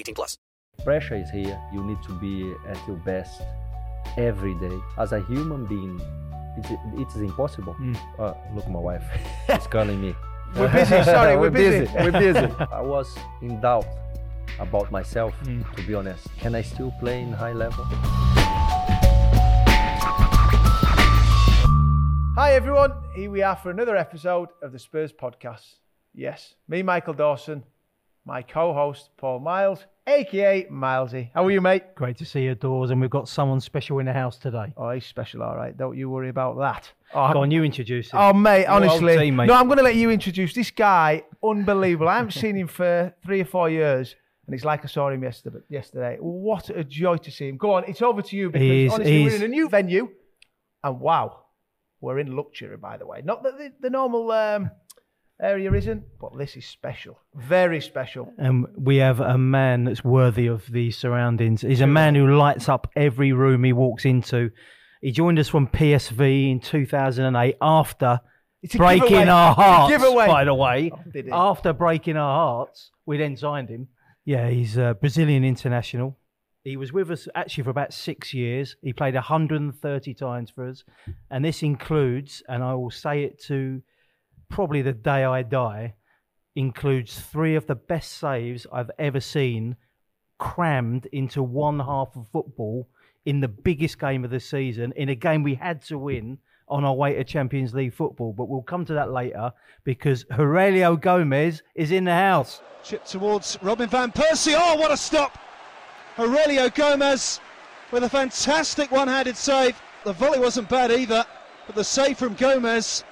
18 plus. Pressure is here. You need to be at your best every day. As a human being, it is impossible. Look, my wife is calling me. We're busy. Sorry, we're busy. I was in doubt about myself, to be honest. Can I still play in high level? Hi, everyone. Here we are for another episode of the Spurs podcast. Yes, me, Michael Dawson. My co-host, Paul Miles, a.k.a. Milesy. How are you, mate? Great to see you, Dawes, and we've got someone special in the house today. Oh, he's special, all right. Don't you worry about that. Oh, go on, you introduce him. Oh, mate, honestly. Teammate. No, I'm going to let you introduce this guy. Unbelievable. I haven't seen him for 3 or 4 years, and it's like I saw him yesterday. What a joy to see him. Go on, it's over to you, because honestly, we're in a new venue, and wow, we're in luxury, by the way. Not that the normal... area isn't, but this is special. Very special. And we have a man that's worthy of the surroundings. He's a man who lights up every room he walks into. He joined us from PSV in 2008 after breaking our hearts, by the way. Oh, after breaking our hearts, we then signed him. Yeah, he's a Brazilian international. He was with us actually for about 6 years. He played 130 times for us. And this includes, and I will say it to... probably the day I die, includes 3 of the best saves I've ever seen crammed into one half of football in the biggest game of the season, in a game we had to win on our way to Champions League football. But we'll come to that later, because Heurelho Gomes is in the house. Chip towards Robin Van Persie. Oh, what a stop! Heurelho Gomes with a fantastic one-handed save. The volley wasn't bad either, but the save from Gomes,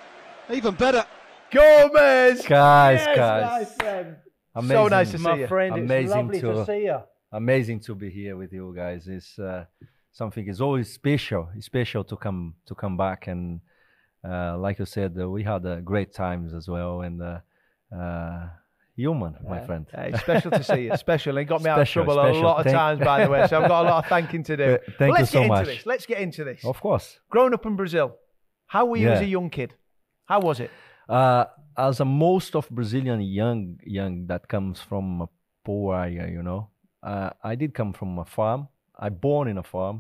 even better. Gomes! Guys. Amazing. So nice to see you. My friend, it's lovely to see you. Amazing to be here with you guys. It's something is always special. It's special to come back. And like you said, we had great times as well. And human, my friend. It's special to see you. Special. It got me out of trouble a lot of times, by the way. So I've got a lot of thanking to do. Thank you so much. Let's get into this. Of course. Growing up in Brazil, how were you as a young kid? How was it? As a most of Brazilian young that comes from a poor area, you know. I did come from a farm. I born in a farm,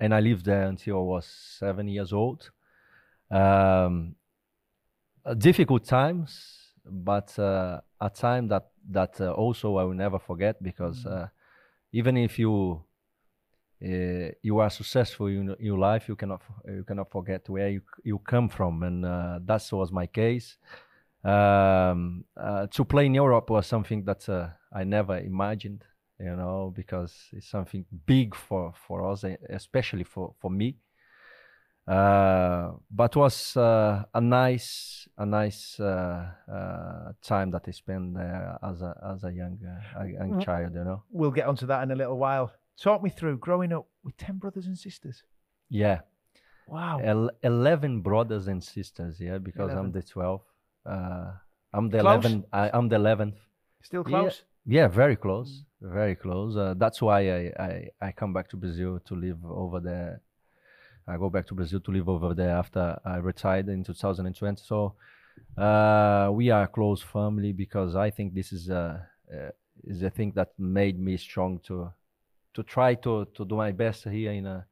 and I lived there until I was 7 years old. Difficult times, but a time that also I will never forget, because even if you are successful in your life, you cannot forget where you come from, and that was my case. To play in Europe was something that I never imagined, you know, because it's something big for us, especially for me. But was a nice time that I spent there as a young child, you know. We'll get onto that in a little while. Talk me through growing up with 10 brothers and sisters. Yeah. Wow. 11 brothers and sisters, yeah, because 11. I'm the 12th. I'm the 11th. Still close? Yeah, very close. Very close. That's why I come back to Brazil to live over there. I go back to Brazil to live over there after I retired in 2020. So we are a close family, because I think this is a thing that made me strong to try to do my best here in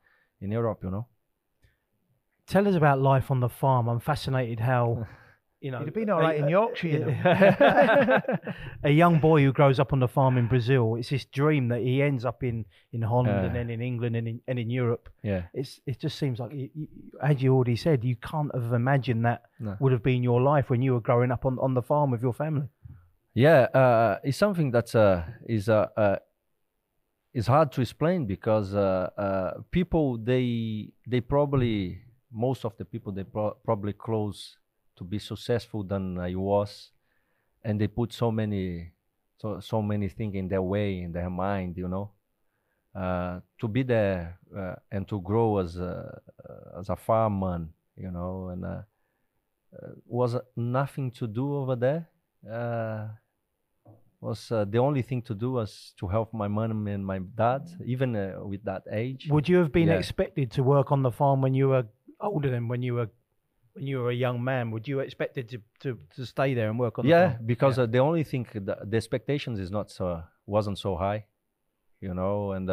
Europe, you know. Tell us about life on the farm. I'm fascinated how... You know, it'd been all right in Yorkshire, you know. A young boy who grows up on the farm in Brazil. It's his dream that he ends up in Holland and then in England and in Europe. Yeah, it just seems like, as you already said, you can't have imagined that would have been your life when you were growing up on the farm with your family. Yeah, it's something that is hard to explain, because people they probably, most of the people they probably close to be successful than I was, and they put so many things in their way, in their mind, you know. To be there and to grow as a farmman, you know, and was nothing to do over there. Was the only thing to do was to help my mom and my dad, even with that age. Would you have been expected to work on the farm when you were older than when you were a young man? Would you expected to stay there and work on the farm? Because the only thing, the expectations is not so, wasn't so high, you know, and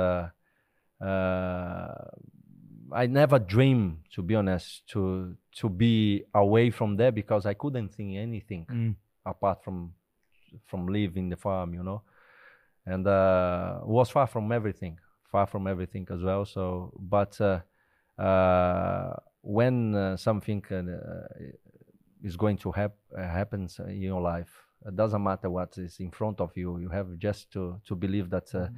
I never dreamed, to be honest, to be away from there, because I couldn't think anything apart from living the farm, you know, and was far from everything as well. So, but when something is going to happen in your life, it doesn't matter what is in front of you. You have just to believe that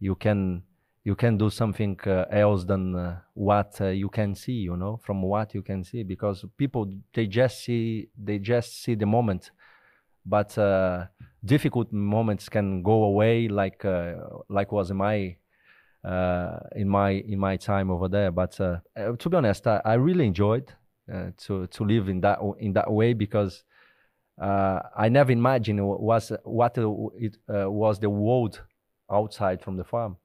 you can do something else than what you can see. You know, from what you can see, because people they just see the moment, but difficult moments can go away, like was in my time over there. But to be honest, I really enjoyed to live in that way, because I never imagined what it was the world outside from the farm.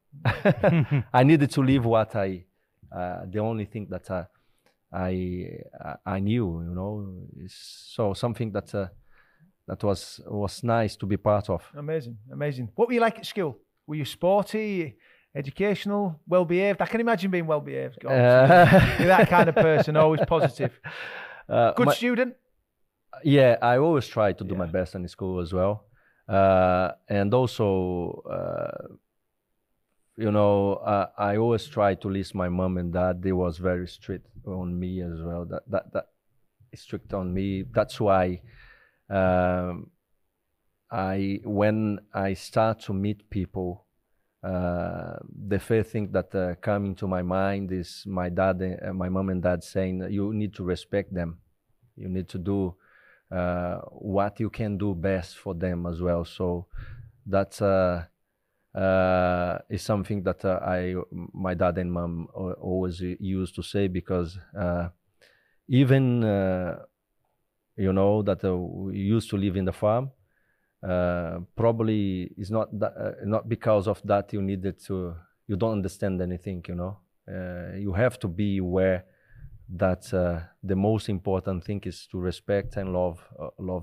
I needed to live what the only thing that I knew, you know. So something that was nice to be part of. Amazing. What were you like at school? Were you sporty? Educational, well-behaved? I can imagine being well-behaved. You're that kind of person, always positive. Good student? Yeah, I always try to do my best in school as well. And also, you know, I always try to listen my mom and dad. They was very strict on me as well. That strict on me. That's why when I start to meet people, the first thing that came into my mind is my dad, my mom and dad saying, you need to respect them. You need to do what you can do best for them as well. So that is something that my dad and mom always used to say, because even, you know, that we used to live in the farm, probably is not that, not because of that you don't understand anything, you know. You have to be aware that the most important thing is to respect and love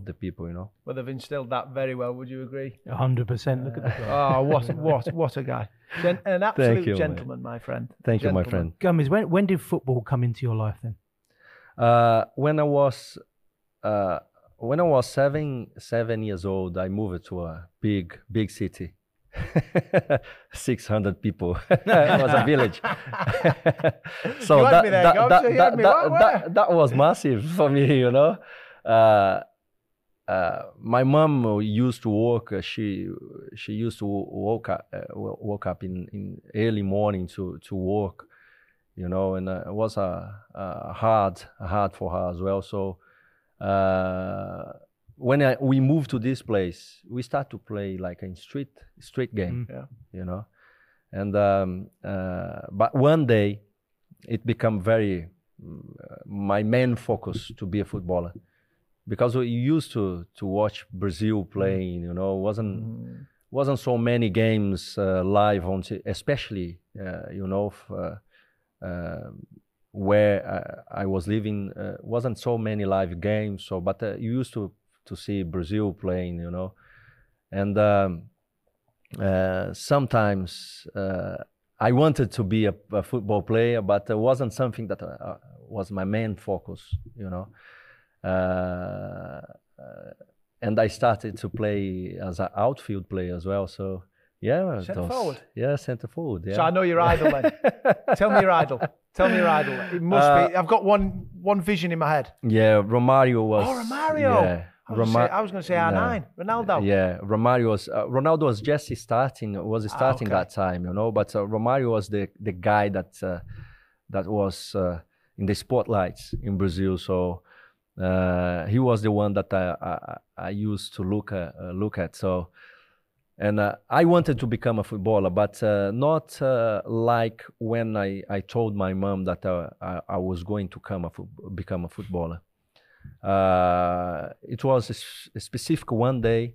the people, you know. Well, they've instilled that very well. Would you agree? 100%. Look at that guy. Oh, what a guy! An absolute gentleman, my friend. Thank you, my friend. Gomes, when did football come into your life then? When I was seven years old, I moved to a big city, 600 people. It was a village. So that was massive for me, you know. My mom used to work. She used to woke up in early morning to work, you know, and it was a hard for her as well. So. When we moved to this place, we start to play like a street game, you know, and but one day it became my main focus to be a footballer, because we used to watch Brazil playing, you know, wasn't so many games live on, especially, you know, where I was living, wasn't so many live games. So, but you used to see Brazil playing, you know, and sometimes I wanted to be a football player, but it wasn't something that was my main focus, you know. And I started to play as an outfield player as well. So, yeah. Centre forward? Yeah, centre forward. Yeah. So I know your idol then. Tell me your idol. Tell me your idol. It must be. I've got one vision in my head. Yeah, Romario was. Oh, Romario. Yeah. I was going to say R9, no, Ronaldo. Yeah, Ronaldo was just starting okay. that time, you know. But Romario was the guy that was in the spotlights in Brazil. So he was the one that I used to look at. So, and I wanted to become a footballer, but not like when I told my mom that I was going to become a footballer. It was a specific one day.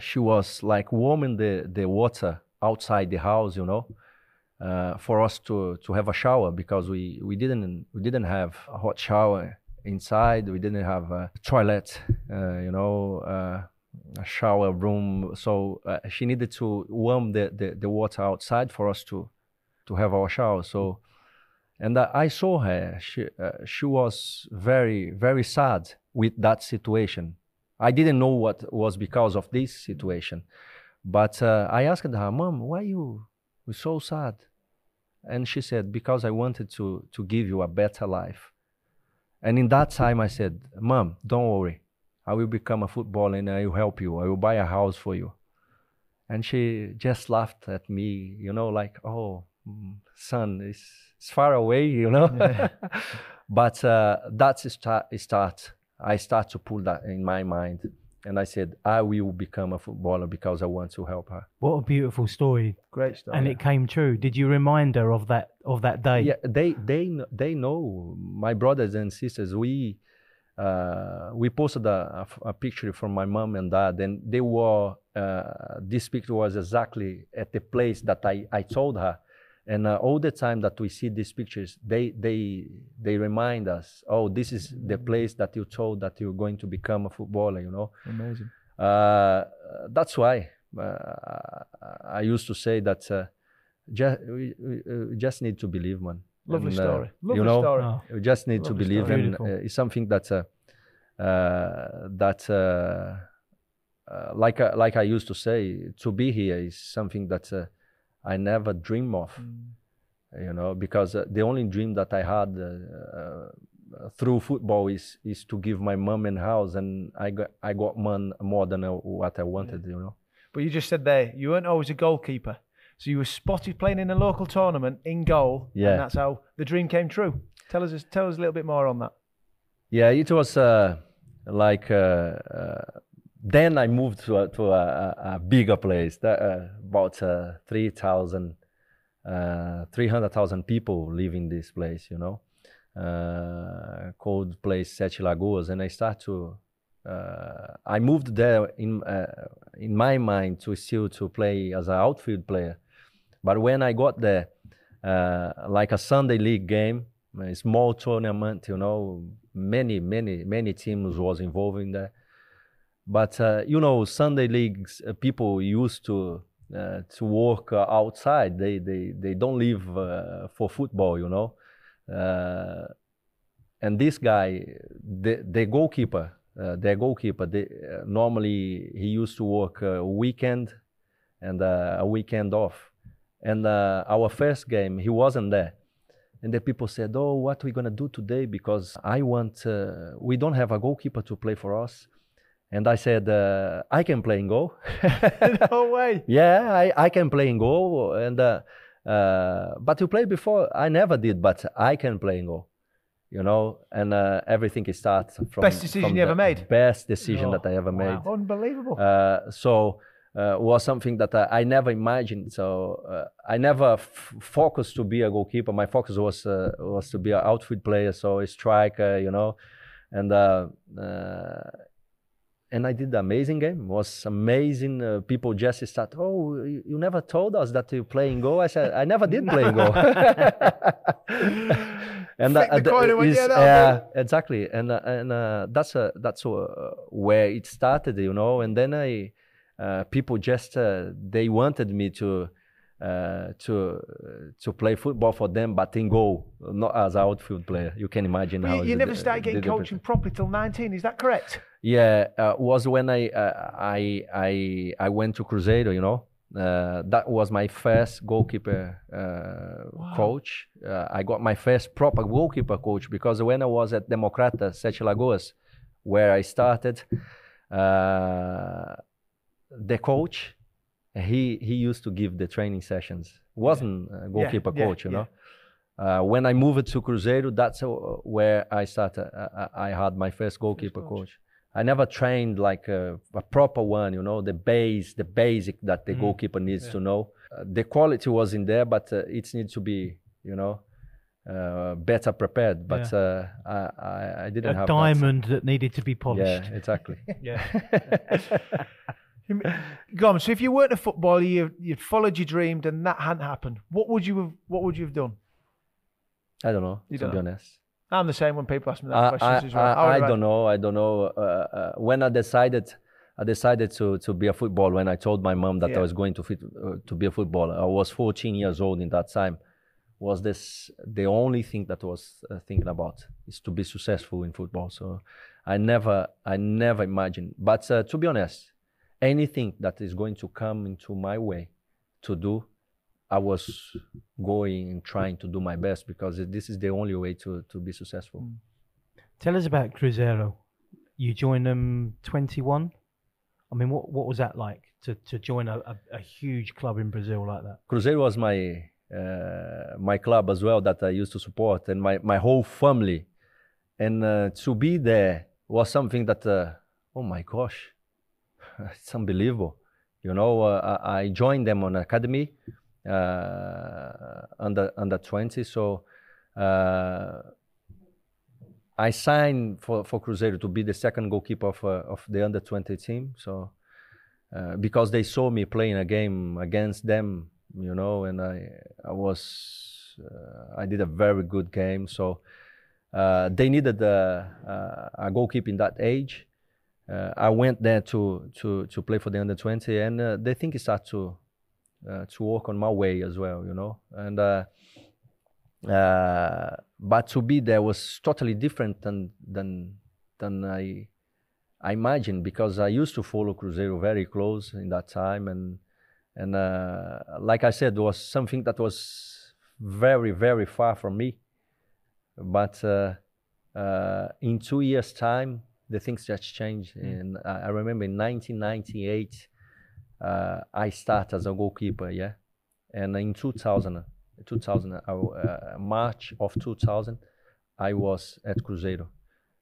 She was like warming the water outside the house, you know, for us to have a shower, because we didn't have a hot shower inside. We didn't have a toilet, you know, a shower room. So she needed to warm the water outside for us to have our shower. So. And I saw her, she was very, very sad with that situation. I didn't know what was because of this situation. But I asked her, Mom, why you so sad? And she said, because I wanted to give you a better life. And in that time I said, Mom, don't worry. I will become a footballer and I will help you. I will buy a house for you. And she just laughed at me, you know, like, oh, son, it's far away, you know. Yeah. But that's a start. I start to pull that in my mind, and I said, I will become a footballer because I want to help her. What a beautiful story. Great story. And yeah. It came true. Did you remind her of that day? Yeah, they know. My brothers and sisters, we posted a picture from my mom and dad, and they were this picture was exactly at the place that I told her. And all the time that we see these pictures, they remind us, oh, this is the place that you told that you're going to become a footballer, you know. Amazing. That's why I used to say that we just need to believe, man. Lovely and, story. Lovely, you know, story. Oh. We just need Lovely to believe. Story. And it's something that, like I used to say, to be here is something that... I never dream of, you know, because the only dream that I had through football is to give my mom and house, and I got more than what I wanted, yeah. You know. But you just said there, you weren't always a goalkeeper, so you were spotted playing in a local tournament in goal, yeah. And that's how the dream came true. Tell us a little bit more on that. Yeah, it was then I moved to a bigger place, about 300,000 people live in this place, you know, called place Sete Lagoas. And I I moved there in my mind to play as an outfield player. But when I got there, like a Sunday league game, a small tournament, you know, many teams was involved in there. But, you know, Sunday leagues, people used to work outside. They don't live for football, you know. And this guy, their goalkeeper, normally he used to work a weekend and a weekend off. And our first game, he wasn't there. And the people said, oh, what are we going to do today? Because we don't have a goalkeeper to play for us. And I said, I can play in goal. No way. Yeah, I can play in goal. And, but you played before. I never did, but I can play in goal. You know, and everything starts from... Best decision you ever made. Best decision that I ever made. Unbelievable. Was something that I never imagined. So I never focused to be a goalkeeper. My focus was to be an outfield player, so a striker, you know. And I did an amazing game. It was amazing. People just start, oh, you never told us that you play in goal. I said, I never did play in goal. And exactly. And that's where it started, you know. And then people just they wanted me to play football for them, but in goal, not as an outfield player. You can imagine how you never started getting coaching properly till 19. Is that correct? Yeah, was when I went to Cruzeiro. You know, that was my first goalkeeper coach. I got my first proper goalkeeper coach because when I was at Democrata, Sete Lagoas, where I started, the coach. He used to give the training sessions. Wasn't a goalkeeper coach, you know. When I moved to Cruzeiro, that's where I started. I had my first goalkeeper coach. I never trained like a proper one, you know, the basic that the goalkeeper needs to know. The quality was in there, but it needs to be, you know, better prepared. But I didn't have a diamond that needed to be polished. Yeah, exactly. Gomes, so if you weren't a footballer, you'd followed your dream, and that hadn't happened, what would you have done? I don't know. To be honest, I'm the same when people ask me that question as well. I don't know. When I decided to be a footballer. When I told my mom that I was going to be a footballer, I was 14 years old in that time. Was this the only thing that I was thinking about? Is to be successful in football. So I never imagined. But to be honest. Anything that is going to come into my way to do, I was going and trying to do my best because this is the only way to be successful. Tell us about Cruzeiro. You joined them 21. I mean, what was that like to join a huge club in Brazil like that? Cruzeiro was my club as well that I used to support and my whole family. And to be there was something that, oh my gosh. It's unbelievable, you know. I joined them on academy under 20. So I signed for Cruzeiro to be the second goalkeeper of the under 20 team. So because they saw me playing a game against them, you know, and I did a very good game. So they needed a goalkeeper in that age. I went there to play for the under 20, and they think it started to work on my way as well, you know. And but to be there was totally different than I imagined because I used to follow Cruzeiro very close in that time, and like I said, it was something that was very very far from me. But in 2 years' time. The things just changed, and I remember in 1998, I started as a goalkeeper, and in 2000, March of 2000, I was at Cruzeiro.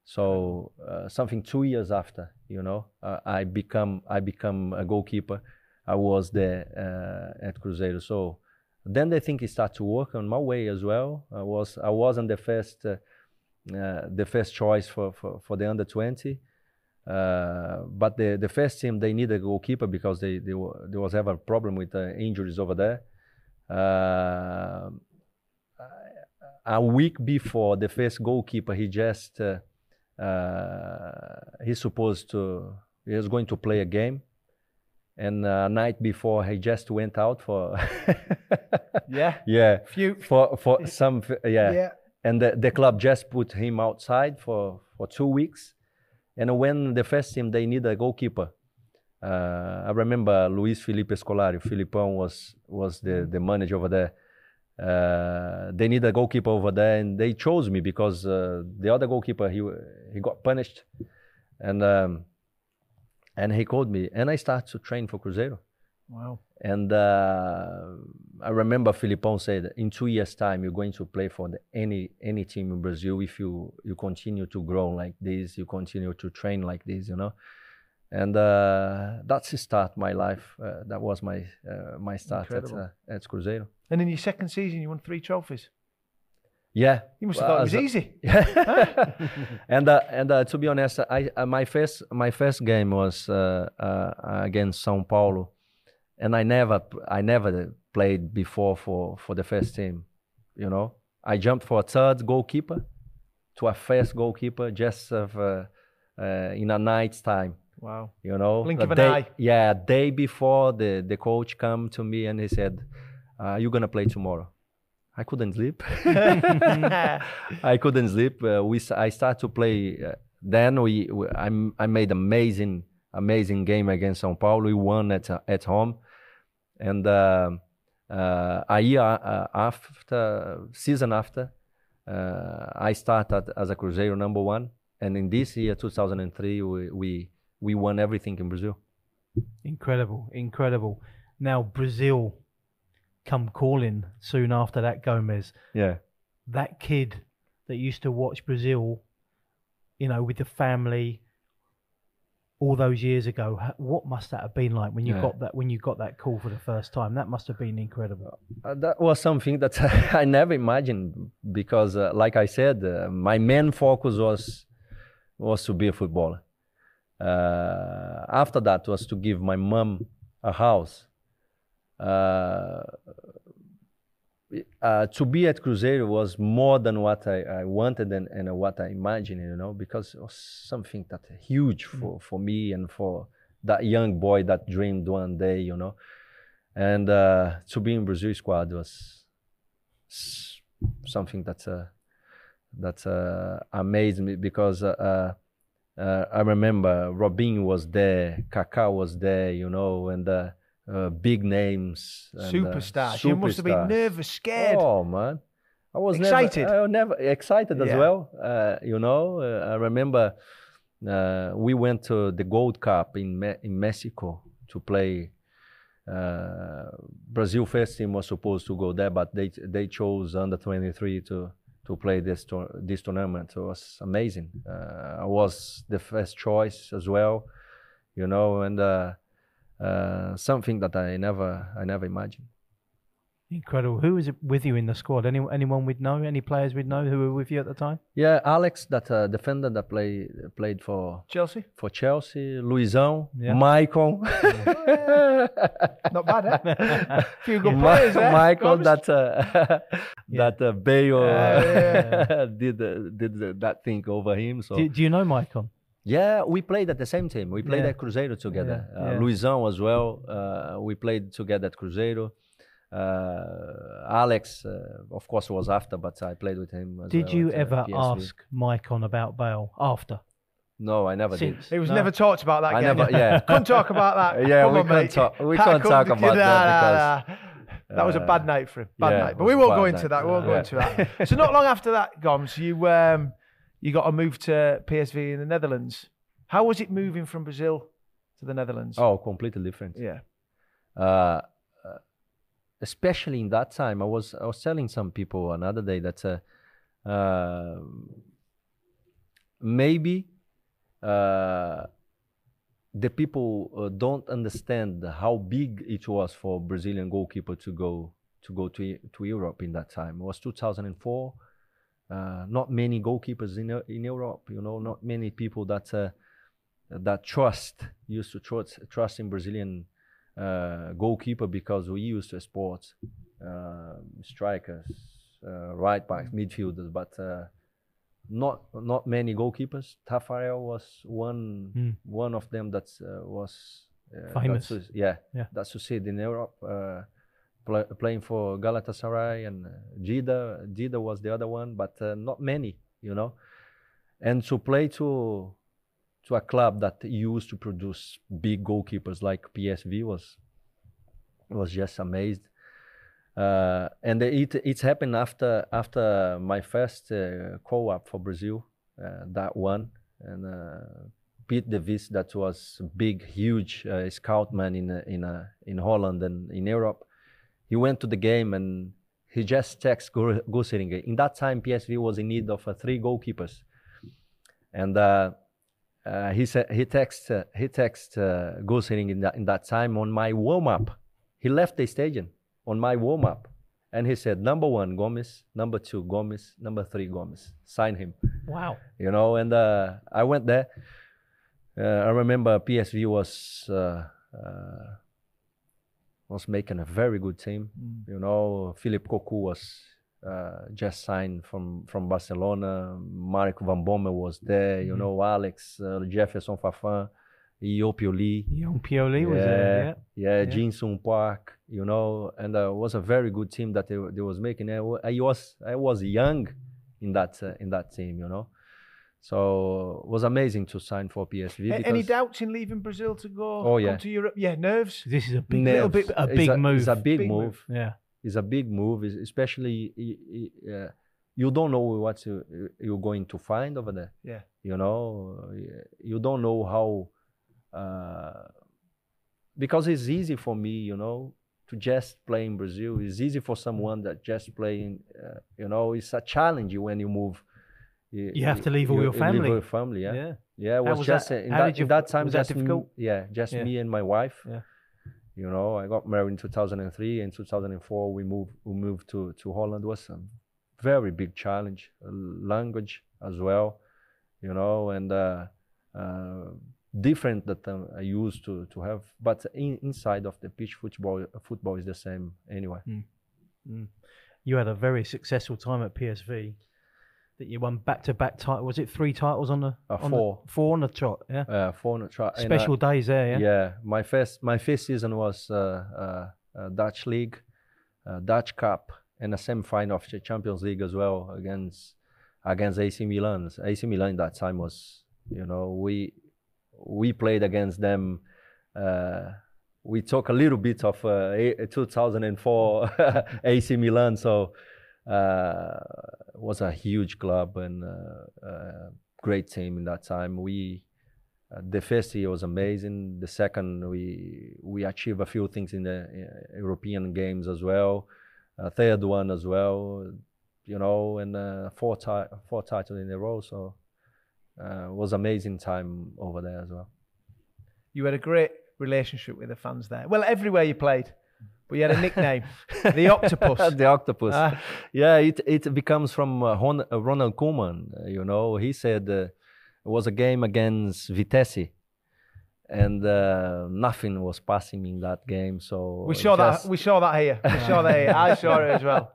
So something 2 years after, you know, I become a goalkeeper. I was there at Cruzeiro. So then they think it started to work on my way as well. I wasn't the first. The first choice for the under 20, but the first team they needed a goalkeeper because they was having a problem with injuries over there. A week before the first goalkeeper, he just he was going to play a game, and a night before he just went out for . And the club just put him outside for 2 weeks. And when the first team, they need a goalkeeper. I remember Luis Felipe Scolari. Filipão was the manager over there. They need a goalkeeper over there. And they chose me because the other goalkeeper, he got punished. And he called me. And I started to train for Cruzeiro. Wow. And I remember Filipão said, in 2 years' time, you're going to play for any team in Brazil if you continue to grow like this, you continue to train like this, you know. And that's the start of my life. That was my start at Cruzeiro. And in your second season, you won 3 trophies. Yeah. You must have thought it was easy. Yeah. and to be honest, my first game was against São Paulo, and I never played before for the first team. You know, I jumped for a third goalkeeper to a first goalkeeper just in a night's time. Wow. You know, blink of an eye. Yeah, a day before the coach came to me and he said, you're going to play tomorrow. I couldn't sleep. I couldn't sleep. I started to play. Then I made amazing game against São Paulo. We won at home. And a year after, season after, I started as a Cruzeiro #1. And in this year, 2003, we won everything in Brazil. Incredible. Now, Brazil come calling soon after that, Gomes. Yeah. That kid that used to watch Brazil, you know, with the family all those years ago, what must that have been like when you got that call for the first time? That must have been incredible. That was something that I never imagined because, like I said, my main focus was to be a footballer. After that was to give my mom a house. To be at Cruzeiro was more than what I wanted and what I imagined, you know, because it was something that huge for me and for that young boy that dreamed one day, you know. And to be in Brazil squad was something that amazed me because I remember Robinho was there, Kaká was there, you know, and big names, superstars. You must have been nervous, scared. Oh man, I was excited. I was never excited as well. You know, I remember we went to the Gold Cup in Mexico to play. Brazil first team was supposed to go there, but they chose under 23 to play this tournament. It was amazing. I was the first choice as well. You know, and. Something that I never imagined. Incredible. Who was with you in the squad? Anyone we'd know? Any players we'd know who were with you at the time? Yeah, Alex, that defender that played for Chelsea. Luizão, Michael. Yeah. Not bad. Eh? Few good players. Michael, that Bale did that thing over him. So do you know Michael? Yeah, we played at the same team. We played at Cruzeiro together. Luizão as well. We played together at Cruzeiro. Alex, of course, was after, but I played with him as well. Did you ever ask Michael about Bale after? No, I never did. It was never talked about that game. Couldn't talk about that. Yeah, we can't talk about that because... That was a bad night for him. Bad night. But we won't go into that. So not long after that, Gomes, you got a move to PSV in the Netherlands. How was it moving from Brazil to the Netherlands? Oh, completely different. Yeah. Especially in that time, I was telling some people another day that maybe the people don't understand how big it was for a Brazilian goalkeeper to go to Europe in that time. It was 2004. Not many goalkeepers in Europe, you know. Not many people that used to trust in Brazilian goalkeeper because we used to export strikers, right backs, midfielders, but not many goalkeepers. Tafarel was one of them that was famous. That succeeded in Europe. Playing for Galatasaray and Dida was the other one, but not many, you know. And to play to a club that used to produce big goalkeepers like PSV was just amazed. And it's happened after my first call-up for Brazil, that one, and Pete Davis, that was big, huge scout man in Holland and in Europe. He went to the game and he just texted Gusseringa. In that time, PSV was in need of 3 goalkeepers, and he texted Gusseringa in that time on my warm up. He left the stadium on my warm up, And he said, number one, Gomes. Number two, Gomes. Number three, Gomes. Sign him. Wow. You know, and I went there. I remember PSV was making a very good team. Mm. You know, Philippe Cocu was just signed from Barcelona. Mark Van Bommel was there. You know, Alex, Jefferson Fafan, Ion Pioli was there. Yeah, Jinsoon Park. You know, and it was a very good team that they was making. I was young in that team. You know, so it was amazing to sign for PSV. Any doubts in leaving Brazil to go? Oh yeah. Come to Europe? Yeah, nerves. This is a big, nerves. Little bit a big it's move. A, it's a big move. Yeah, it's a big move. Especially you don't know what you're going to find over there. Yeah, you know, you don't know how. Because it's easy for me, you know, to just play in Brazil. It's easy for someone that just playing, you know, it's a challenge when you move. You have to leave all your family. Leave all your family, yeah. Yeah, yeah, it was just, in that time, was that difficult? Just me and my wife. Yeah. You know, I got married in 2003. In 2004, we moved to Holland. It was a very big challenge, language as well, you know, and different that I used to have, but inside of the pitch, football is the same anyway. Mm. Mm. You had a very successful time at PSV. That you won back-to-back title. Was it 3 titles on the four on the trot? Yeah, 4 on the trot. Special days there. Yeah. Yeah, my first season was Dutch League, Dutch Cup, and a semi-final of the Champions League as well against AC Milan. AC Milan that time was, you know, we played against them. We took a little bit of 2004 AC Milan, so it was a huge club and great team in that time. The first year was amazing. The second, we achieved a few things in the European games as well. Third one as well, you know, and four titles in a row, so. Was amazing time over there as well. You had a great relationship with the fans there. Well, everywhere you played, but you had a nickname, the Octopus. The Octopus. Yeah, it becomes from Ronald Koeman. You know, he said it was a game against Vitesse, and nothing was passing in that game. So we saw that here. I saw it as well.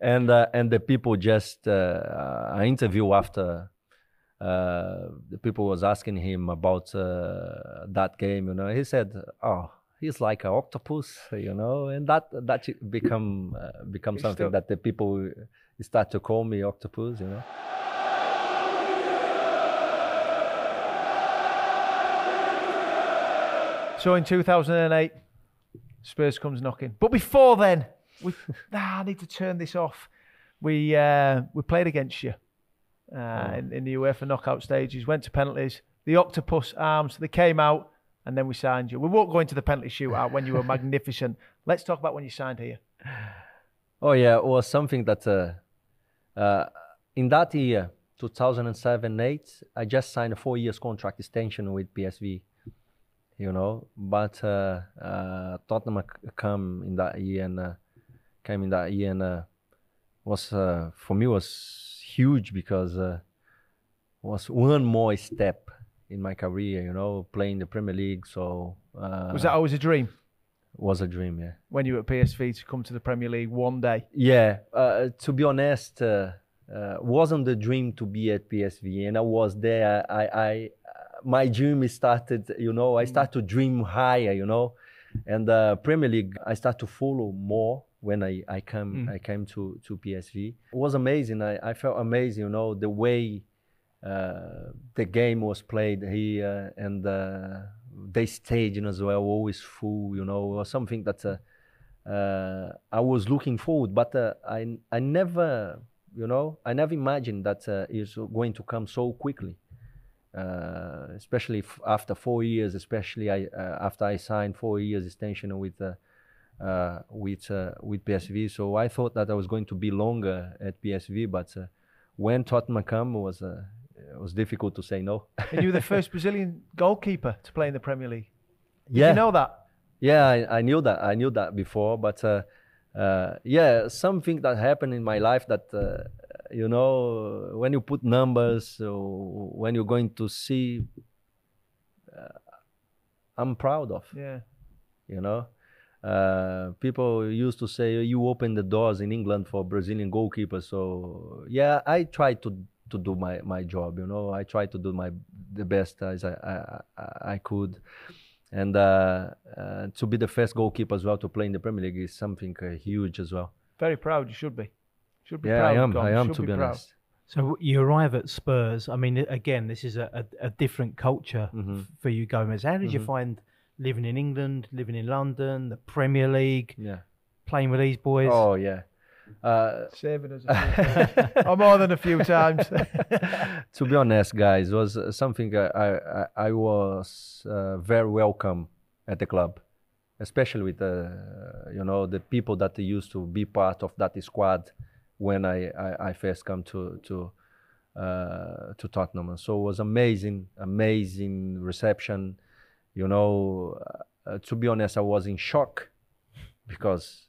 And the people just I interview after. The people was asking him about that game, you know. He said, "Oh, he's like an octopus, you know." And that become something that the people start to call me Octopus, you know. So in 2008, Spurs comes knocking. But before then, I need to turn this off. We played against you. In the UEFA knockout stages, went to penalties. The octopus arms, they came out, and then we signed you. We won't go into the penalty shootout when you were magnificent. Let's talk about when you signed here. Oh yeah, it was something that in that year, 2007-8, I just signed a 4-year contract extension with PSV. You know, but Tottenham came in that year and was for me was huge because was one more step in my career, you know, playing the Premier League. So was that always a dream? Was a dream, yeah. When you were at PSV to come to the Premier League one day? Yeah, to be honest, wasn't the dream to be at PSV, and I was there. I my dream started, you know. I start to dream higher, you know, and Premier League I start to follow more. When I came to PSV, it was amazing. I felt amazing, you know, the way the game was played here, and they staging as well, always full, you know, or something that I was looking forward. But I never, you know, I never imagined that it's going to come so quickly. Especially after 4 years, especially after I signed 4 years extension with PSV, so I thought that I was going to be longer at PSV, but when Tottenham came, it was difficult to say no. And you were the first Brazilian goalkeeper to play in the Premier League. Did you know that? Yeah, I knew that. I knew that before, but something that happened in my life that, you know, when you put numbers, when you're going to see, I'm proud of. Yeah. You know, people used to say, you open the doors in England for Brazilian goalkeepers. So, yeah, I try to do my job, you know. I try to do the best as I could. And to be the first goalkeeper as well to play in the Premier League is something huge as well. Very proud, you should be. Should be proud. I am, to be honest. So you arrive at Spurs. I mean, again, this is a different culture for you, Gomes. How did you find living in England, living in London, the Premier League, playing with these boys? Oh, yeah. Saving us a few times. Or more than a few times. To be honest, guys, it was something I was very welcome at the club, especially with you know, the people that used to be part of that squad when I first come to Tottenham. So it was amazing reception. You know, to be honest, I was in shock because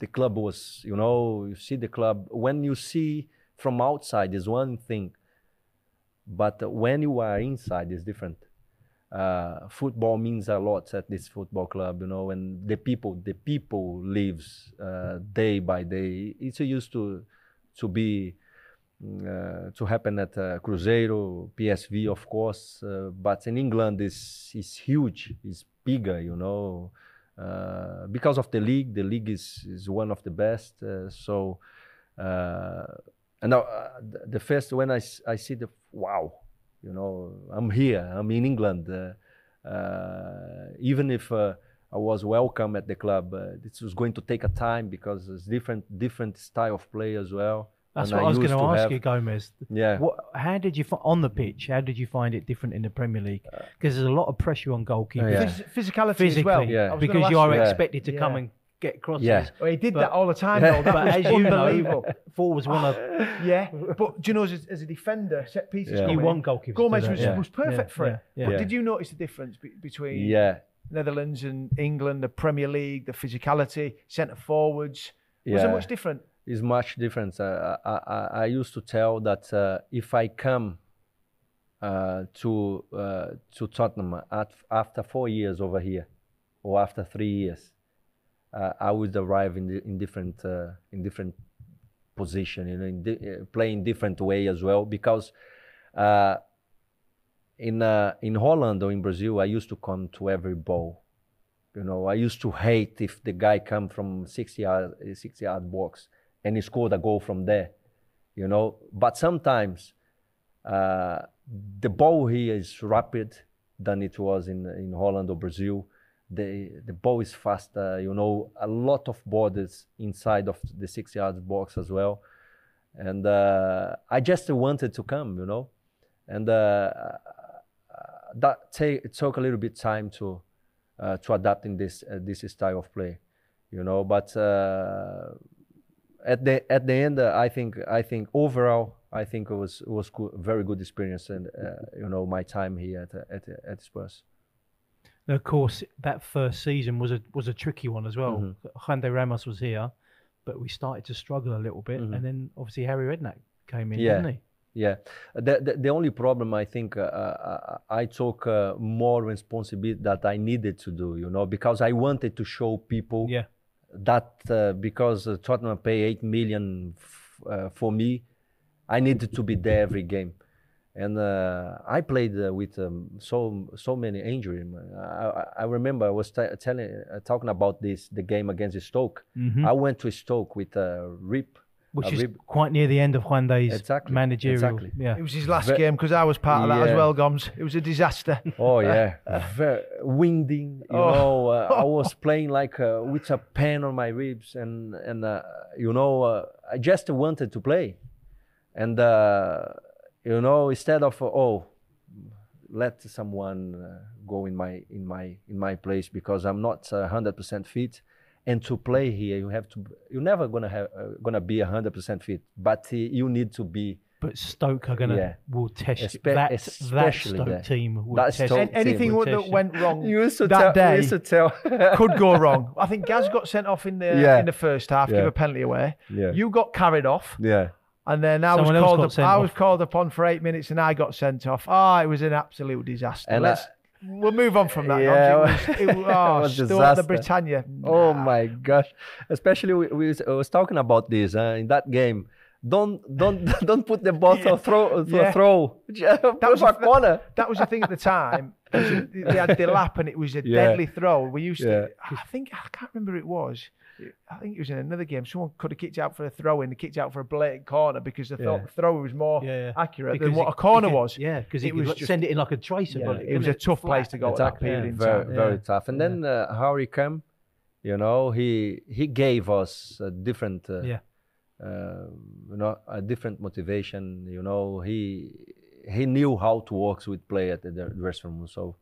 the club was, you know, you see the club. When you see from outside is one thing, but when you are inside is different. Football means a lot at this football club, you know, and the people lives day by day. It used to be, to happen at Cruzeiro, PSV, of course, but in England is huge, it's bigger, you know, because of the league. The league is one of the best. And now the first, when I see the wow, you know, I'm here, I'm in England. Even if I was welcome at the club, this was going to take a time because it's different style of play as well. That's what I was going to ask you, Gomes. Yeah. How did you on the pitch? How did you find it different in the Premier League? Because there's a lot of pressure on goalkeepers. Physicality as well. Yeah. Because you are expected to come and get crosses. Yeah. Well, he did that all the time. Though. That but as you know, forwards want to. Yeah. But do you know, as a defender, set pieces. Yeah. You want goalkeepers. Gomes was perfect for it. Yeah. But did you notice the difference between Netherlands and England, the Premier League, the physicality, centre forwards? Was it much different? Is much different. I used to tell that if I come to Tottenham after 4 years over here, or after 3 years, I would arrive in different position, you know, playing different way as well. Because in Holland or in Brazil, I used to come to every ball. You know, I used to hate if the guy come from 6 yard box and he scored a goal from there, you know. But sometimes the ball here is rapid than it was in Holland or Brazil. The ball is faster, you know, a lot of bodies inside of the 6 yard box as well. And I just wanted to come, you know. And that took a little bit time to adapt in this style of play, you know. But At the end, I think overall, it was good, very good experience, and you know, my time here at Spurs. And of course, that first season was a tricky one as well. Juan de Ramos was here, but we started to struggle a little bit, and then obviously Harry Redknapp came in, didn't he? Yeah. The only problem, I think, I took more responsibility that I needed to do, you know, because I wanted to show people. Yeah. That because Tottenham pay 8 million for me, I needed to be there every game. And I played with so many injuries. I remember I was talking about this, the game against Stoke. I went to Stoke with a rip. Which is quite near the end of Juan De's managerial. Exactly. Yeah. It was his last game because I was part of that as well, Gomes. It was a disaster. Oh, yeah. Very winding. You know, I was playing like with a pen on my ribs. And you know, I just wanted to play. And, you know, instead of, let someone go in my place because I'm not 100% fit. And to play here, you're never gonna be 100% fit, but you need to be But Stoke are going to will test that Stoke team will test anything that went wrong that day could go wrong. I think Gaz got sent off in the first half, give a penalty away. Yeah. You got carried off. Yeah. And then I was called upon for 8 minutes and I got sent off. Oh, it was an absolute disaster. And we'll move on from that. Yeah, it was Stoke the Britannia. Oh my gosh! Especially we was talking about this in that game. Don't put the ball throw. That was a corner. That was the thing at the time. They had the lap and it was a deadly throw. We used to. I can't remember who it was. I think it was in another game. Someone could have kicked out for a throw in, they kicked out for a blatant corner because they thought the throw was more accurate because than what a corner was. Yeah, because it was send it in like a tracer. Yeah, it was a tough place to go. Exactly. Very tough. And then Harry came, he gave us a different, a different motivation. He knew how to work with play at the dressing room. So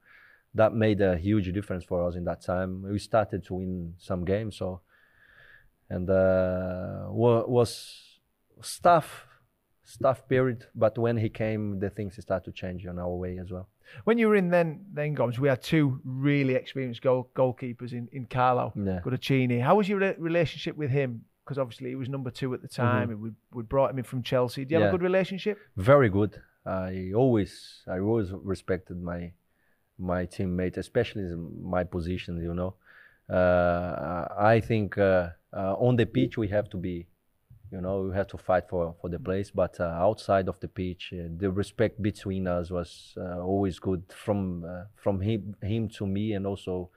that made a huge difference for us in that time. We started to win some games. So. And was tough period, but when he came, the things started to change in our way as well. When you were in then Gomes, we had two really experienced goalkeepers in Carlo Cudicini. How was your relationship with him? Because obviously he was number two at the time. Mm-hmm. We brought him in from Chelsea. Do you have a good relationship? Very good. I always respected my teammate, especially my position. I think on the pitch we have to be, we have to fight for the place. But outside of the pitch, the respect between us was always good from him to me, and also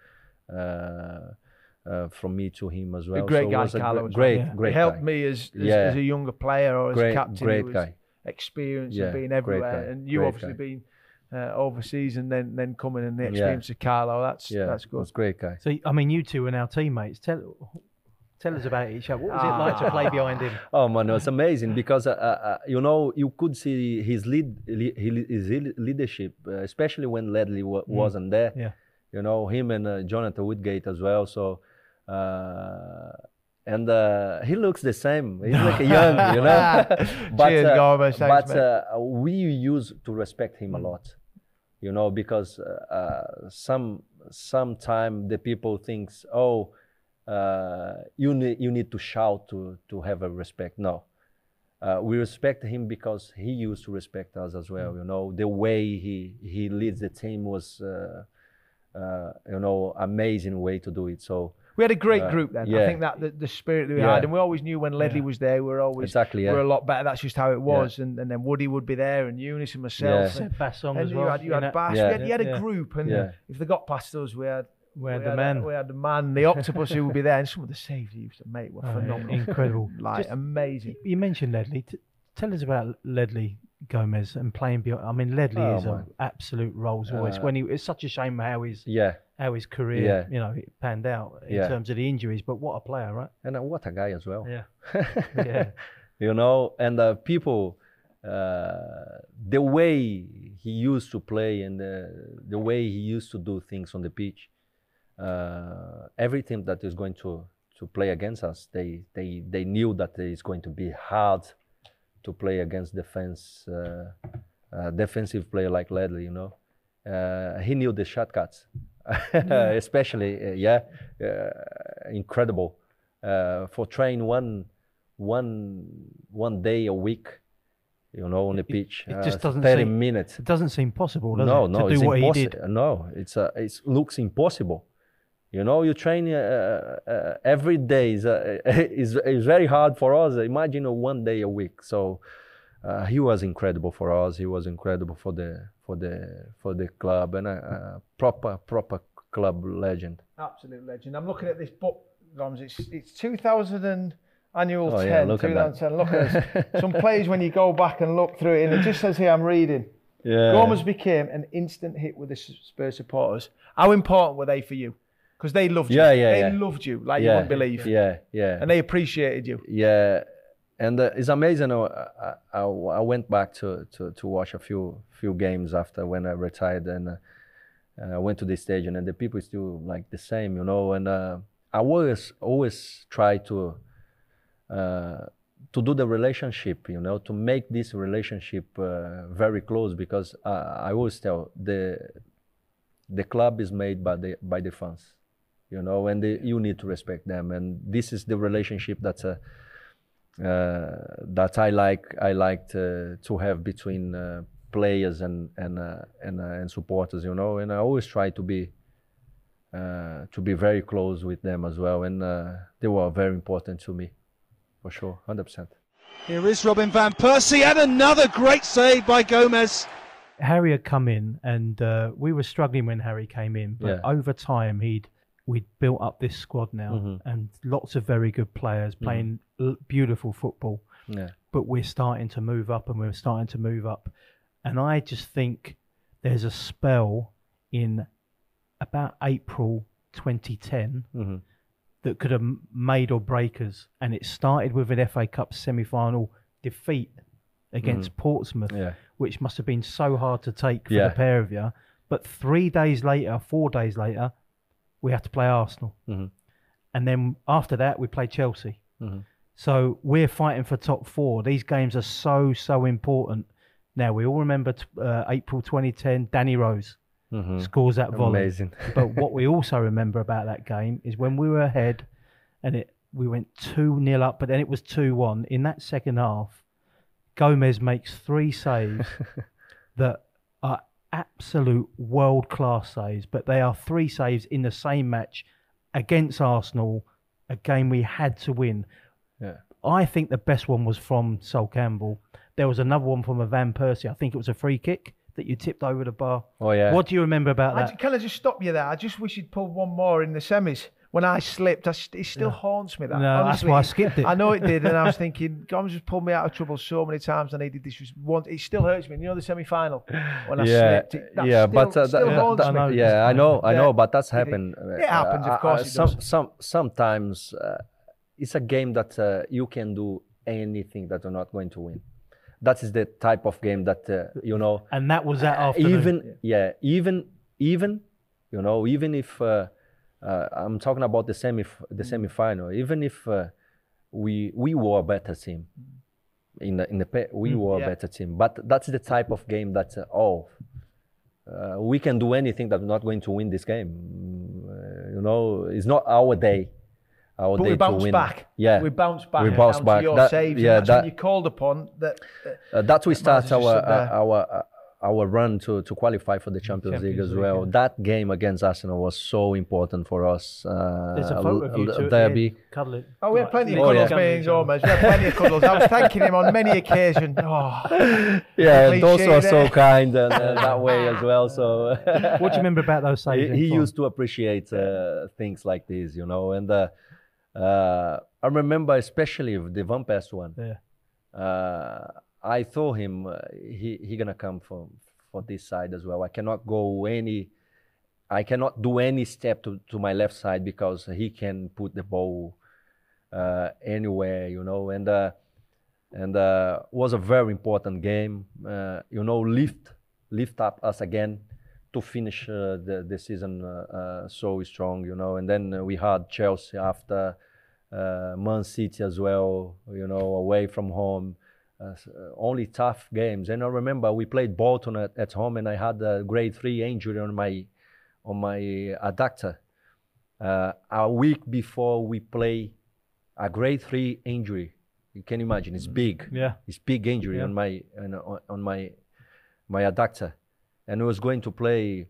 from me to him as well. A great guy, Carlo. Great. He helped me as a younger player or as a captain. Great guy. Experience of being everywhere, and you obviously being. Overseas and then coming and the experience of Carlo, that's good. That's a great guy. So I mean, you two are now teammates. Tell us about each other. What was it like to play behind him? Oh man, it was amazing because you could see his leadership, especially when Ledley wasn't there. Yeah. Him and Jonathan Woodgate as well. So. And he looks the same. He's like a young, But, we used to respect him a lot, because sometime the people thinks, you need to shout to have a respect. No, we respect him because he used to respect us as well. The way he leads the team was, amazing way to do it. So. We had a great group then. Yeah. I think that the spirit that we had, and we always knew when Ledley was there, we were a lot better. That's just how it was. Yeah. And then Woody would be there, and Eunice and myself. Yeah. And Bass on as well. You had Bass. Yeah. You had a group, and if they got past us, we had the man, the octopus who would be there, and some of the saves he used to make were phenomenal, incredible, amazing. You mentioned Ledley. Tell us about Ledley Gomes and playing beyond. I mean, Ledley is an absolute Rolls Royce. It's such a shame how his career, it panned out in terms of the injuries. But what a player, right? And what a guy as well. Yeah, yeah. And people, the way he used to play and the way he used to do things on the pitch. Every team that is going to play against us, they knew that it's going to be hard to play against defensive player like Ledley. He knew the shortcuts. Especially, incredible. For train one day a week, on the pitch. It just doesn't 30 seem, minutes. It doesn't seem possible, does it? No, it's impossible. No, it looks impossible. You train every day is very hard for us. Imagine one day a week. So he was incredible for us. He was incredible for the club, and a proper club legend. Absolute legend. I'm looking at this book, Gomes. It's 2010. Look at this. Some plays when you go back and look through it, and it just says here, I'm reading. Yeah. Gomes became an instant hit with the Spurs supporters. How important were they for you? Because they loved you. They loved you like you wouldn't believe. Yeah. And they appreciated you. Yeah. And it's amazing. I went back to watch a few games after when I retired, and I went to the stadium, and the people still like the same. And I always try to do the relationship, you know, to make this relationship very close, because I always tell the club is made by the fans, you know, and you need to respect them, and this is the relationship that I liked to have between players and supporters, you know, and I always try to be very close with them as well, and they were very important to me. For sure, 100%. Here is Robin Van Persie, and another great save by Gomes. Harry had come in, and we were struggling when Harry came in, but over time we'd built up this squad now, and lots of very good players playing beautiful football. Yeah. But we're starting to move up, and I just think there's a spell in about April 2010. That could have made or break us. And it started with an FA Cup semi-final defeat against Portsmouth, which must have been so hard to take for the pair of you. But 4 days later, we had to play Arsenal. And then after that, we played Chelsea. So we're fighting for top four. These games are so, so important. Now, we all remember April 2010, Danny Rose. Scores that volley. Amazing. But what we also remember about that game is when we were ahead and we went 2-0 up, but then it was 2-1. In that second half, Gomes makes 3 saves that are absolute world-class saves, but they are 3 saves in the same match against Arsenal, a game we had to win. Yeah. I think the best one was from Sol Campbell. There was another one from a Van Persie. I think it was a free kick that you tipped over the bar. Oh, yeah. What do you remember about that? Can I just stop you there? I just wish you'd pulled one more in the semis. When I slipped, it still haunts me. That. No, honestly, that's why I skipped it. I know it did, and I was thinking, Gomes has pulled me out of trouble so many times. I needed this one. It still hurts me. You know the semi-final when I slipped. It still haunts me. Yeah, I know, but that's happened. It happens, of course. Sometimes it's a game that you can do anything that you're not going to win. That is the type of game that, you know... And that was that afternoon. Even if... I'm talking about the semi-final. Even if we were a better team. We were a better team. But that's the type of game that, we can do anything that we're not going to win this game. You know, it's not our day. But we bounced back. Yeah, we bounced back. We bounced back. Your saves. Yeah, that's when you called upon that. That we start our run to qualify for the Champions League as well. Yeah. That game against Arsenal was so important for us. There's a photo of you two derby. Cuddling. Oh, we had plenty of cuddles, me and Gomes. We had plenty of cuddles. I was thanking him on many occasions. Oh, yeah, and those are so kind and that way as well. So, what do you remember about those saves? He used to appreciate things like these, you know, and. I remember especially the Van Persie one. Yeah. I told him he gonna come for this side as well. I cannot do any step to my left side because he can put the ball anywhere, you know. And was a very important game. You know, lift up us again to finish the season so strong, you know. And then we had Chelsea after, Man City as well, you know, away from home. Only tough games. And I remember we played Bolton at home, and I had a grade 3 injury on my adductor. A week before we play a grade 3 injury. You can imagine, it's big. Yeah. It's big injury on my adductor. And I was going to play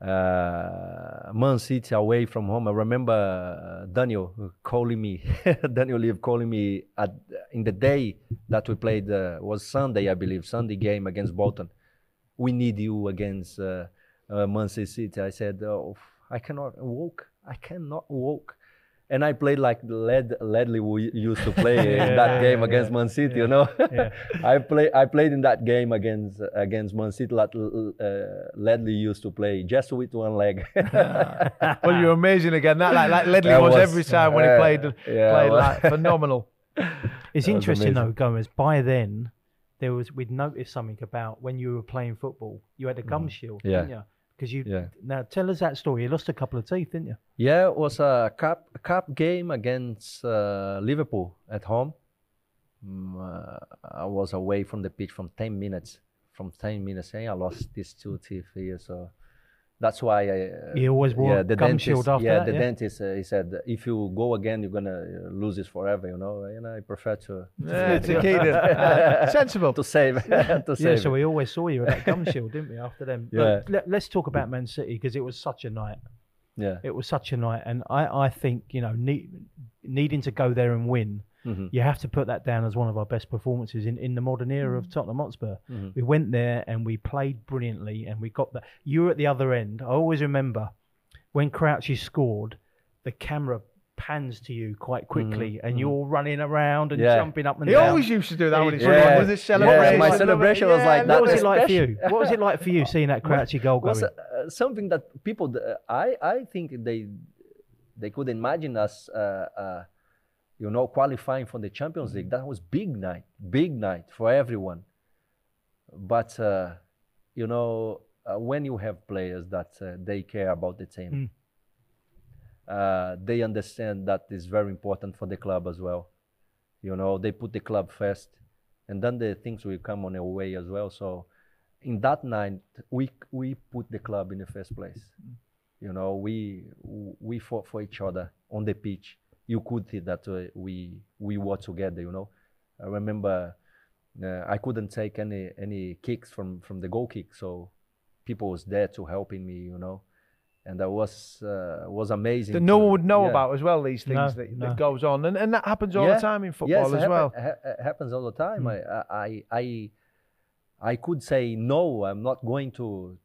Man City away from home. I remember Daniel Leaf calling me in the day that we played, was Sunday, I believe, Sunday game against Bolton. We need you against Man City. I said, I cannot walk. And I played like Ledley used to play in that game against Man City, you know. Yeah. I played in that game against Man City like Ledley used to play, just with one leg. Well, you're amazing again. That like Ledley was every time when he played like phenomenal. It's interesting though, Gomes. By then, we'd noticed something about when you were playing football. You had a gum shield, didn't you? Because now tell us that story. You lost a couple of teeth, didn't you? Yeah, it was a cup game against Liverpool at home. I was away from the pitch from 10 minutes. From 10 minutes, hey, I lost these two teeth here, so that's why I... He always wore the gum shield after that, the dentist, he said, if you go again, you're going to lose this forever, you know? And I prefer to... to keep it. Sensible. To save. to save. So we always saw you with that gum shield, didn't we, after them? Yeah. Let's talk about Man City, because it was such a night. Yeah. It was such a night. And I think, you know, needing to go there and win, mm-hmm. you have to put that down as one of our best performances in the modern era of Tottenham Hotspur. Mm-hmm. We went there and we played brilliantly and we got that. You were at the other end. I always remember when Crouchy scored, the camera pans to you quite quickly mm-hmm. and you're running around and jumping up and down. He always used to do that when he was his celebration. My celebration was like that. What was it like for you? What was it like for you seeing that Crouchy goal going? Something that people, I think they could imagine us... you know, qualifying for the Champions League. That was big night for everyone. But, you know, when you have players that they care about the team, they understand that is very important for the club as well. You know, they put the club first, and then the things will come on their way as well. So in that night, we put the club in the first place. You know, we fought for each other on the pitch. You could see that we were together, you know. I remember I couldn't take any kicks from the goal kick, so people was there to helping me, you know. And that was amazing. That no one would know about as well, these things that goes on. And that happens all the time in football as well. It happens all the time. I could say, no, I'm not going to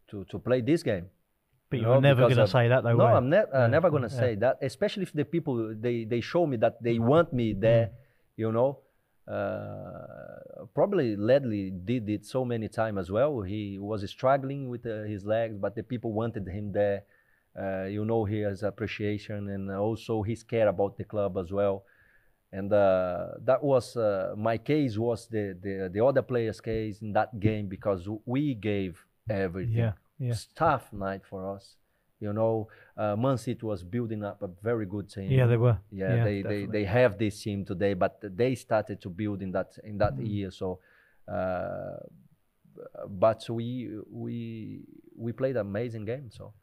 play this game. But you're never going to say that, though. No, right? I'm never going to say that, especially if the people, they show me that they want me there, you know. Probably Ledley did it so many times as well. He was struggling with his legs, but the people wanted him there. You know, he has appreciation, and also his care about the club as well. And that was, my case was the other players' case in that game, because we gave everything. Yeah. Yeah. Tough night for us, you know. Man City was building up a very good team. Yeah, they were. Yeah, they have this team today, but they started to build in that year. So, but we played an amazing game. So,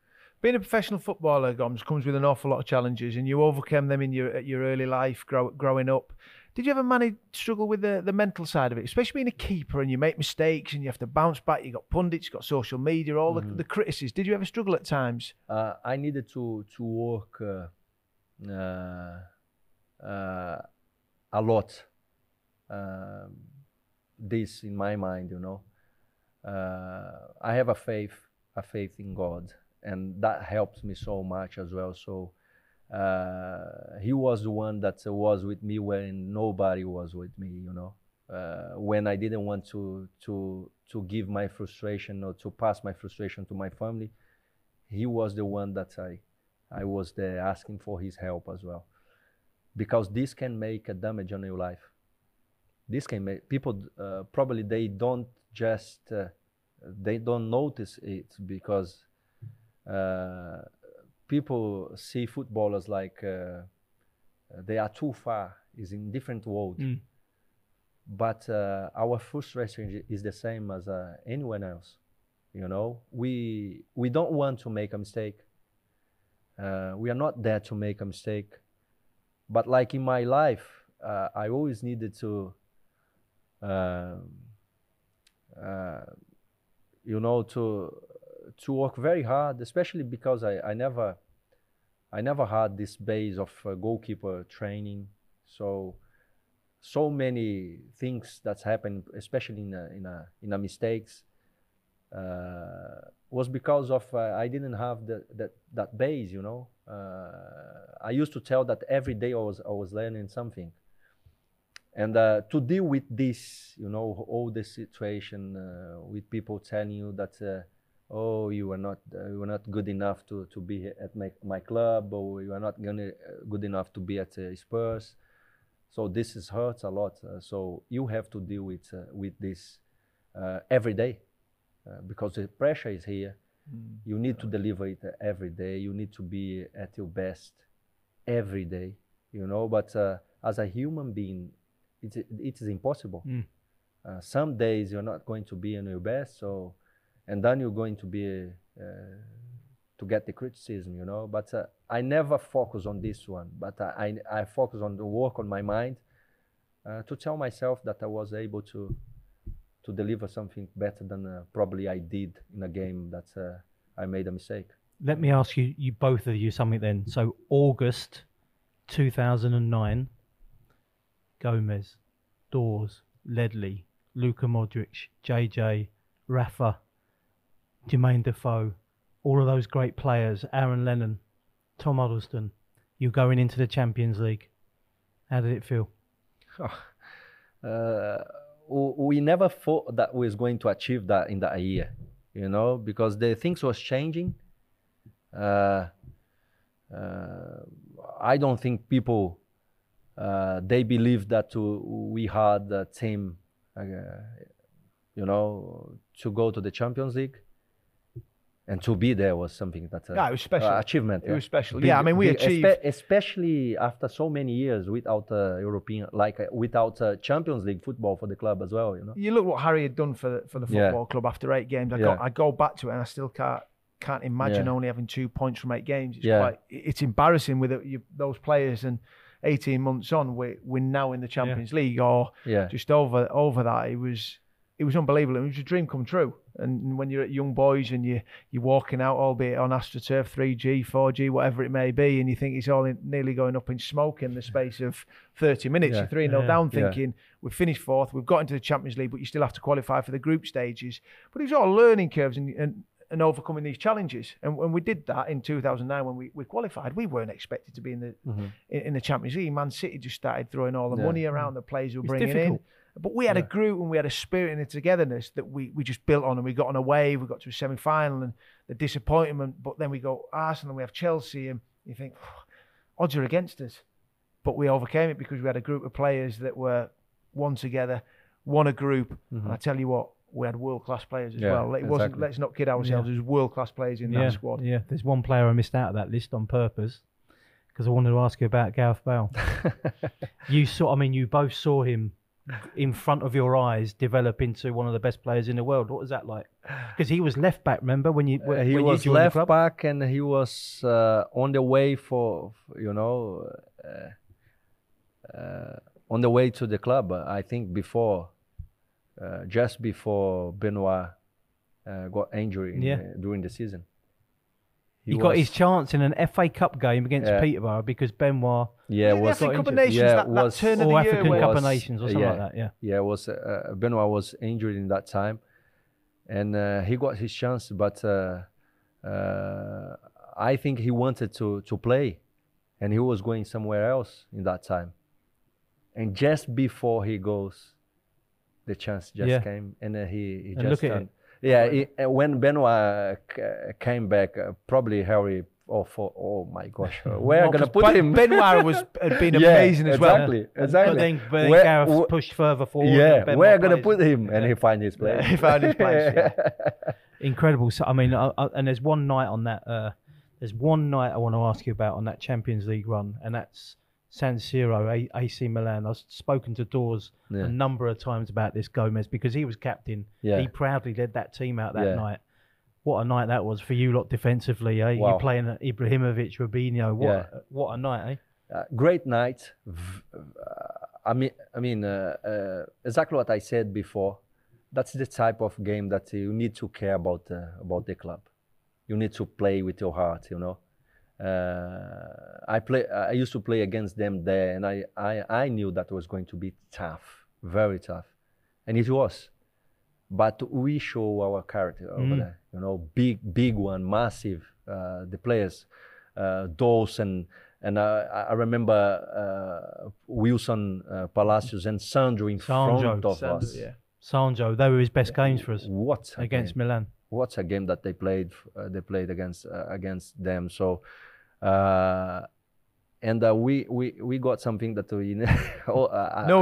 being a professional footballer, Gomes, comes with an awful lot of challenges, and you overcame them in your early life, growing up. Did you ever struggle with the mental side of it, especially being a keeper and you make mistakes and you have to bounce back? You got pundits, you got social media, all the criticisms. Did you ever struggle at times? I needed to work a lot. This in my mind, you know. I have a faith in God, and that helps me so much as well. So. He was the one that was with me when nobody was with me, you know. When I didn't want to give my frustration or to pass my frustration to my family, he was the one that I was there asking for his help as well, because this can make a damage on your life. This can make people probably they don't notice it, because. People see footballers like they are too far. It's in different world. But our frustration is the same as anyone else. You know, we don't want to make a mistake. We are not there to make a mistake. But like in my life, I always needed to, you know, to work very hard, especially because I never had this base of goalkeeper training. So many things that's happened, especially in a mistakes, was because of I didn't have that base. You know, I used to tell that every day I was learning something, and to deal with this, you know, all this situation with people telling you that. Oh, you are not good enough to be at my club, or you are not good enough to be at Spurs. So this hurts a lot. So you have to deal with this every day, because the pressure is here. You need to deliver it every day. You need to be at your best every day, you know. But as a human being, it is impossible. Some days you're not going to be on your best, so, and then you're going to be to get the criticism, you know. But I never focus on this one, but I focus on the work on my mind to tell myself that I was able to deliver something better than probably I did in a game that I made a mistake. Let me ask you both of you something then. So August 2009, Gomes, Dawes, Ledley, Luka Modric, JJ, Rafa, Jermaine Defoe, all of those great players, Aaron Lennon, Tom Huddleston, you're going into the Champions League. How did it feel? We never thought that we was going to achieve that in that year, you know, because the things was changing. I don't think people, they believed that we had a team, you know, to go to the Champions League. And to be there was something that it was special. Achievement. It was special. I mean, we achieved. Especially after so many years without European, without Champions League football for the club as well, you know. You look what Harry had done for the football club after 8 games. I go back to it and I still can't imagine only having 2 points from 8 games. It's embarrassing with those players, and 18 months on, we're now in the Champions League or just over that. It was unbelievable. It was a dream come true. And when you're at young boys and you're walking out, albeit on AstroTurf, 3G, 4G, whatever it may be, and you think it's all nearly going up in smoke in the space of 30 minutes. You're 3-0 down, thinking we've finished 4th, we've got into the Champions League, but you still have to qualify for the group stages. But it was all learning curves and overcoming these challenges. And when we did that in 2009, when we qualified, we weren't expected to be in the in the Champions League. Man City just started throwing all the money around, the players were bringing in. But we had a group and we had a spirit and a togetherness that we just built on, and we got on a wave. We got to a semi-final and the disappointment, but then we go Arsenal, we have Chelsea, and you think, odds are against us. But we overcame it because we had a group of players that were one together, one a group. And I tell you what, we had world-class players as well. It wasn't, let's not kid ourselves, there's world-class players in that squad. Yeah, there's one player I missed out of that list on purpose because I wanted to ask you about Gareth Bale. You both saw him in front of your eyes develop into one of the best players in the world. What was that like? Because he was left back, remember? He was left back, and he was on the way to the club, I think just before Benoit got injured during the season. He got his chance in an FA Cup game against Peterborough because Benoit... was the Cup of Nations, that turn of the year. African Cup of Nations or something like that, Benoit was injured in that time. And he got his chance, but I think he wanted to play. And he was going somewhere else in that time. And just before he goes, the chance just came. And he just... look at it. When Benoit came back, probably Harry, oh my gosh, where are going to put him? Benoit had been amazing as well. Exactly. But then Gareth pushed further forward. Where are going to put him? And he found his place. Incredible. So, I mean, and there's one night on that, there's one night I want to ask you about on that Champions League run, and that's San Siro, AC Milan. I've spoken to Dawes a number of times about this Gomes because he was captain. He proudly led that team out that night. What a night that was for you lot defensively, eh? Wow. You're playing Ibrahimovic, Robinho. What a night, eh? Great night. I mean, exactly what I said before. That's the type of game that you need to care about the club. You need to play with your heart, you know. I used to play against them there, and I knew that was going to be tough, very tough, and it was. But we show our character over there, you know, big one, massive. The players, Dawson, and I remember Wilson Palacios and Sandro in front of us. Sandro, they were his best games for us. Milan. What a game that they played against them. So, we got something that we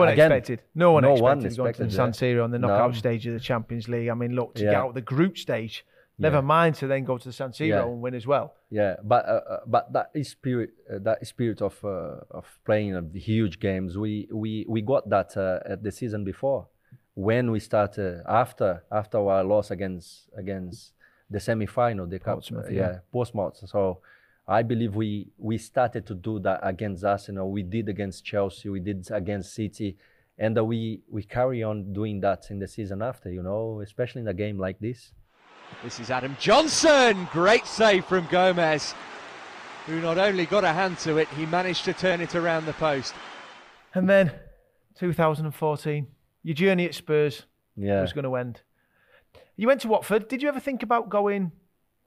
expected. No one expected going to San Siro on the knockout stage of the Champions League. I mean, look, to get out of the group stage Never mind to then go to San Siro and win as well. Yeah, but that spirit of playing huge games, we got that at the season before, when we started after our loss against the semi-final, the Portsmouth, Portsmouth. So I believe we started to do that against Arsenal. We did against Chelsea. We did against City, and we carry on doing that in the season after. You know, especially in a game like this. This is Adam Johnson. Great save from Gomes, who not only got a hand to it, he managed to turn it around the post. And then 2014, your journey at Spurs was going to end. You went to Watford. Did you ever think about going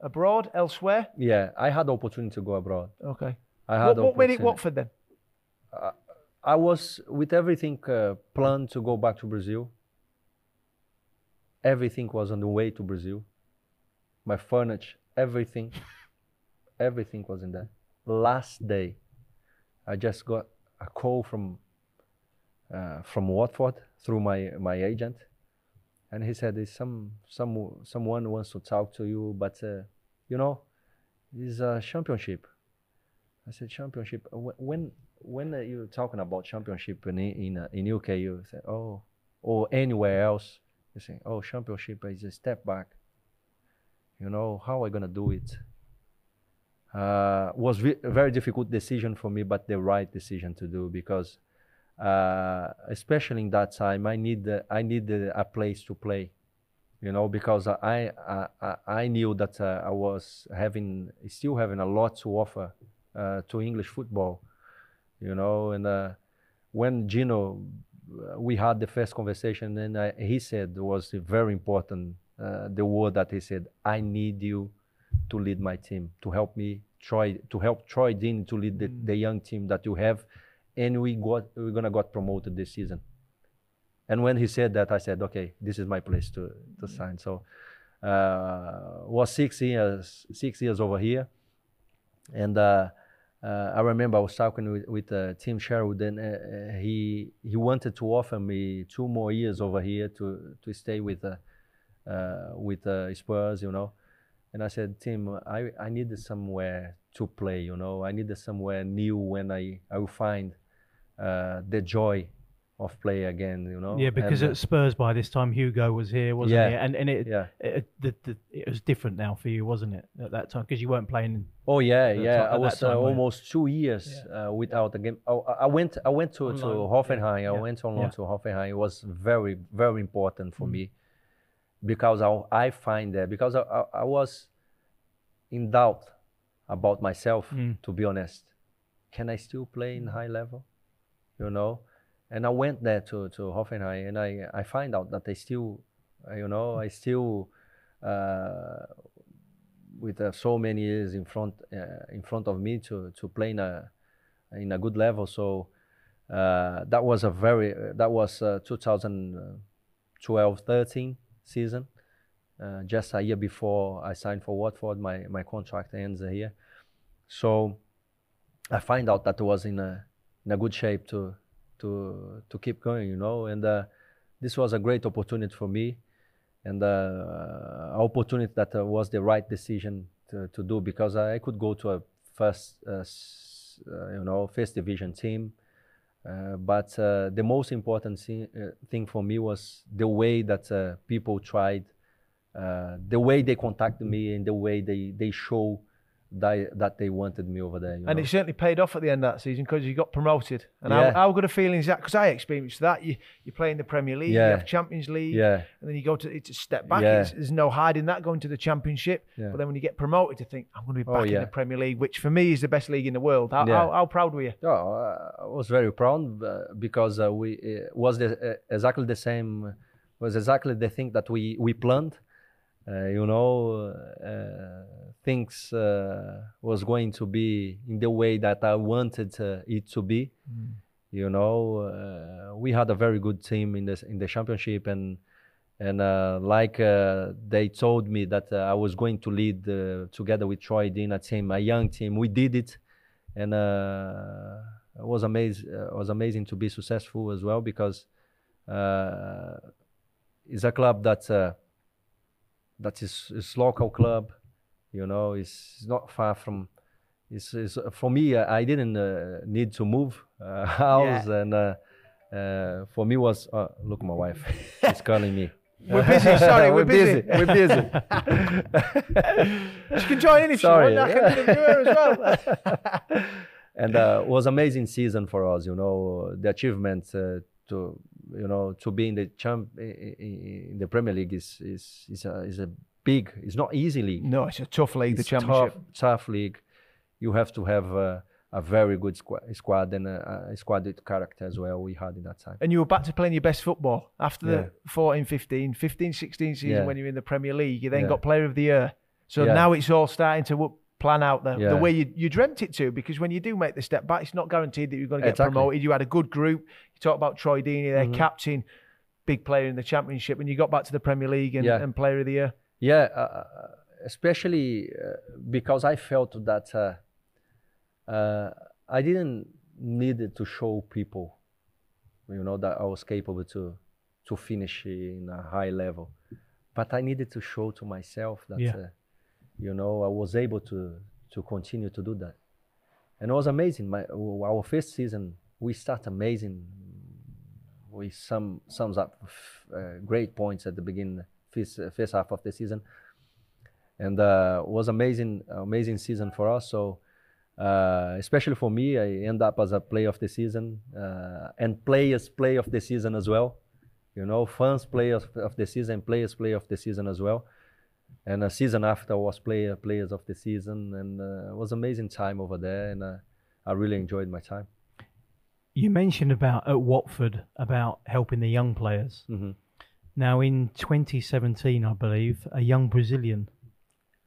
abroad, elsewhere? Yeah, I had the opportunity to go abroad. Okay. What made it Watford then? I was, with everything planned to go back to Brazil. Everything was on the way to Brazil. My furniture, everything was in there. Last day, I just got a call from Watford through my agent, and he said, "There's someone wants to talk to you, but it's a championship." I said, "Championship? When are you talking about championship in UK?" You say, "Oh, or anywhere else." You say, "Oh, championship is a step back. You know, how am I going to do it?" Was a very difficult decision for me, but the right decision to do, because especially in that time, I needed a place to play, you know, because I knew that I was still having a lot to offer to English football, you know. And when Gino, we had the first conversation, and he said it was very important. The word that he said, "I need you to lead my team, to help me help Troy Deeney to lead the young team that you have." And we're gonna get promoted this season. And when he said that, I said, "Okay, this is my place to sign." So was 6 years over here, and I remember I was talking with Tim Sherwood, and he wanted to offer me 2 more years over here to stay with Spurs, you know. And I said, "Tim, I needed somewhere to play, you know. I needed somewhere new when I will find the joy of play again, you know." Yeah, because at Spurs by this time, Hugo was here, wasn't he? And it was different now for you, wasn't it, at that time? Because you weren't playing. Oh yeah, yeah. I was almost 2 years without a game. I went to Hoffenheim. Yeah. I went on loan to Hoffenheim. It was very, very important for me. Because I was in doubt about myself, to be honest. Can I still play in high level, you know? And I went there to Hoffenheim, and I find out that I still with so many years in front of me to play in a good level. So that was 2012-13. Season, just a year before I signed for Watford. My contract ends here, so I find out that I was in a good shape to keep going, you know. And this was a great opportunity for me, and opportunity that was the right decision to do, because I could go to a first division team. But the most important thing for me was the way that people tried, the way they contacted me, and the way they show that they wanted me over there. You know? It certainly paid off at the end of that season, because you got promoted. And how good a feeling is that? Because I experienced that. You play in the Premier League, you have Champions League, and then you go to, it's a step back. Yeah. There's no hiding that, going to the Championship. Yeah. But then when you get promoted, to think, I'm going to be back in the Premier League, which for me is the best league in the world. How proud were you? I was very proud, because exactly the thing that we planned. Things was going to be in the way that I wanted it to be. You know, we had a very good team in the Championship, and they told me that I was going to lead together with Troy Deeney a young team. We did it, and it was amazing. It was amazing to be successful as well, because it's a club that. That's his local club, you know. It's not far from. It's for me. I didn't need to move house, yeah. And for me was look, my wife is calling me. We're busy. Sorry, we're busy. We're busy. She can join in if she wants. Yeah. I can do her as well. And was amazing season for us. You know, the achievement to. You know, to be in the in the Premier League is a big. It's not easy league. No, it's a tough league. It's the Championship, tough league. You have to have a very good squad and a squad with character as well. We had in that time. And you were back to playing your best football after the 15-16 season when you were in the Premier League. You then got Player of the Year. So now it's all starting to plan out the way you dreamt it to, because when you do make the step back, it's not guaranteed that you're going to get promoted. You had a good group. You talk about Troy Deeney, their captain, big player in the Championship, and you got back to the Premier League and Player of the Year. Yeah, especially because I felt that I didn't need to show people, you know, that I was capable to finish in a high level, but I needed to show to myself that. Yeah. You know, I was able to continue to do that, and it was amazing. Our first season, we start amazing. We sums up great points at the beginning, first half of the season, and was amazing season for us. So, especially for me, I end up as a player of the season and players' play of the season as well. You know, fans' play of the season, players' play of the season as well. And a season after was players of the season, and it was an amazing time over there, and I really enjoyed my time. You mentioned at Watford about helping the young players. Mm-hmm. Now in 2017, I believe, a young Brazilian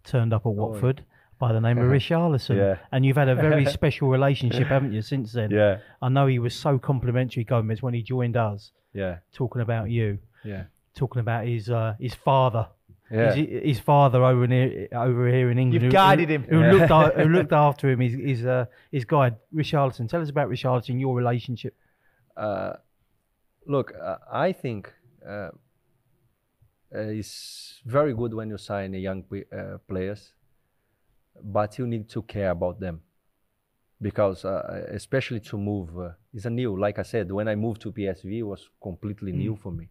turned up at Watford by the name of Richarlison, and you've had a very special relationship, haven't you, since then? Yeah. I know he was so complimentary, Gomes, when he joined us. Yeah. Talking about you. Yeah. Talking about his father. Yeah. His father over here in England. You've guided him. Who looked after him, his guide, Richarlison. Tell us about Richarlison, your relationship. Look, I think it's very good when you sign young players, but you need to care about them. Because especially to move, it's a new, like I said, when I moved to PSV, it was completely new for me.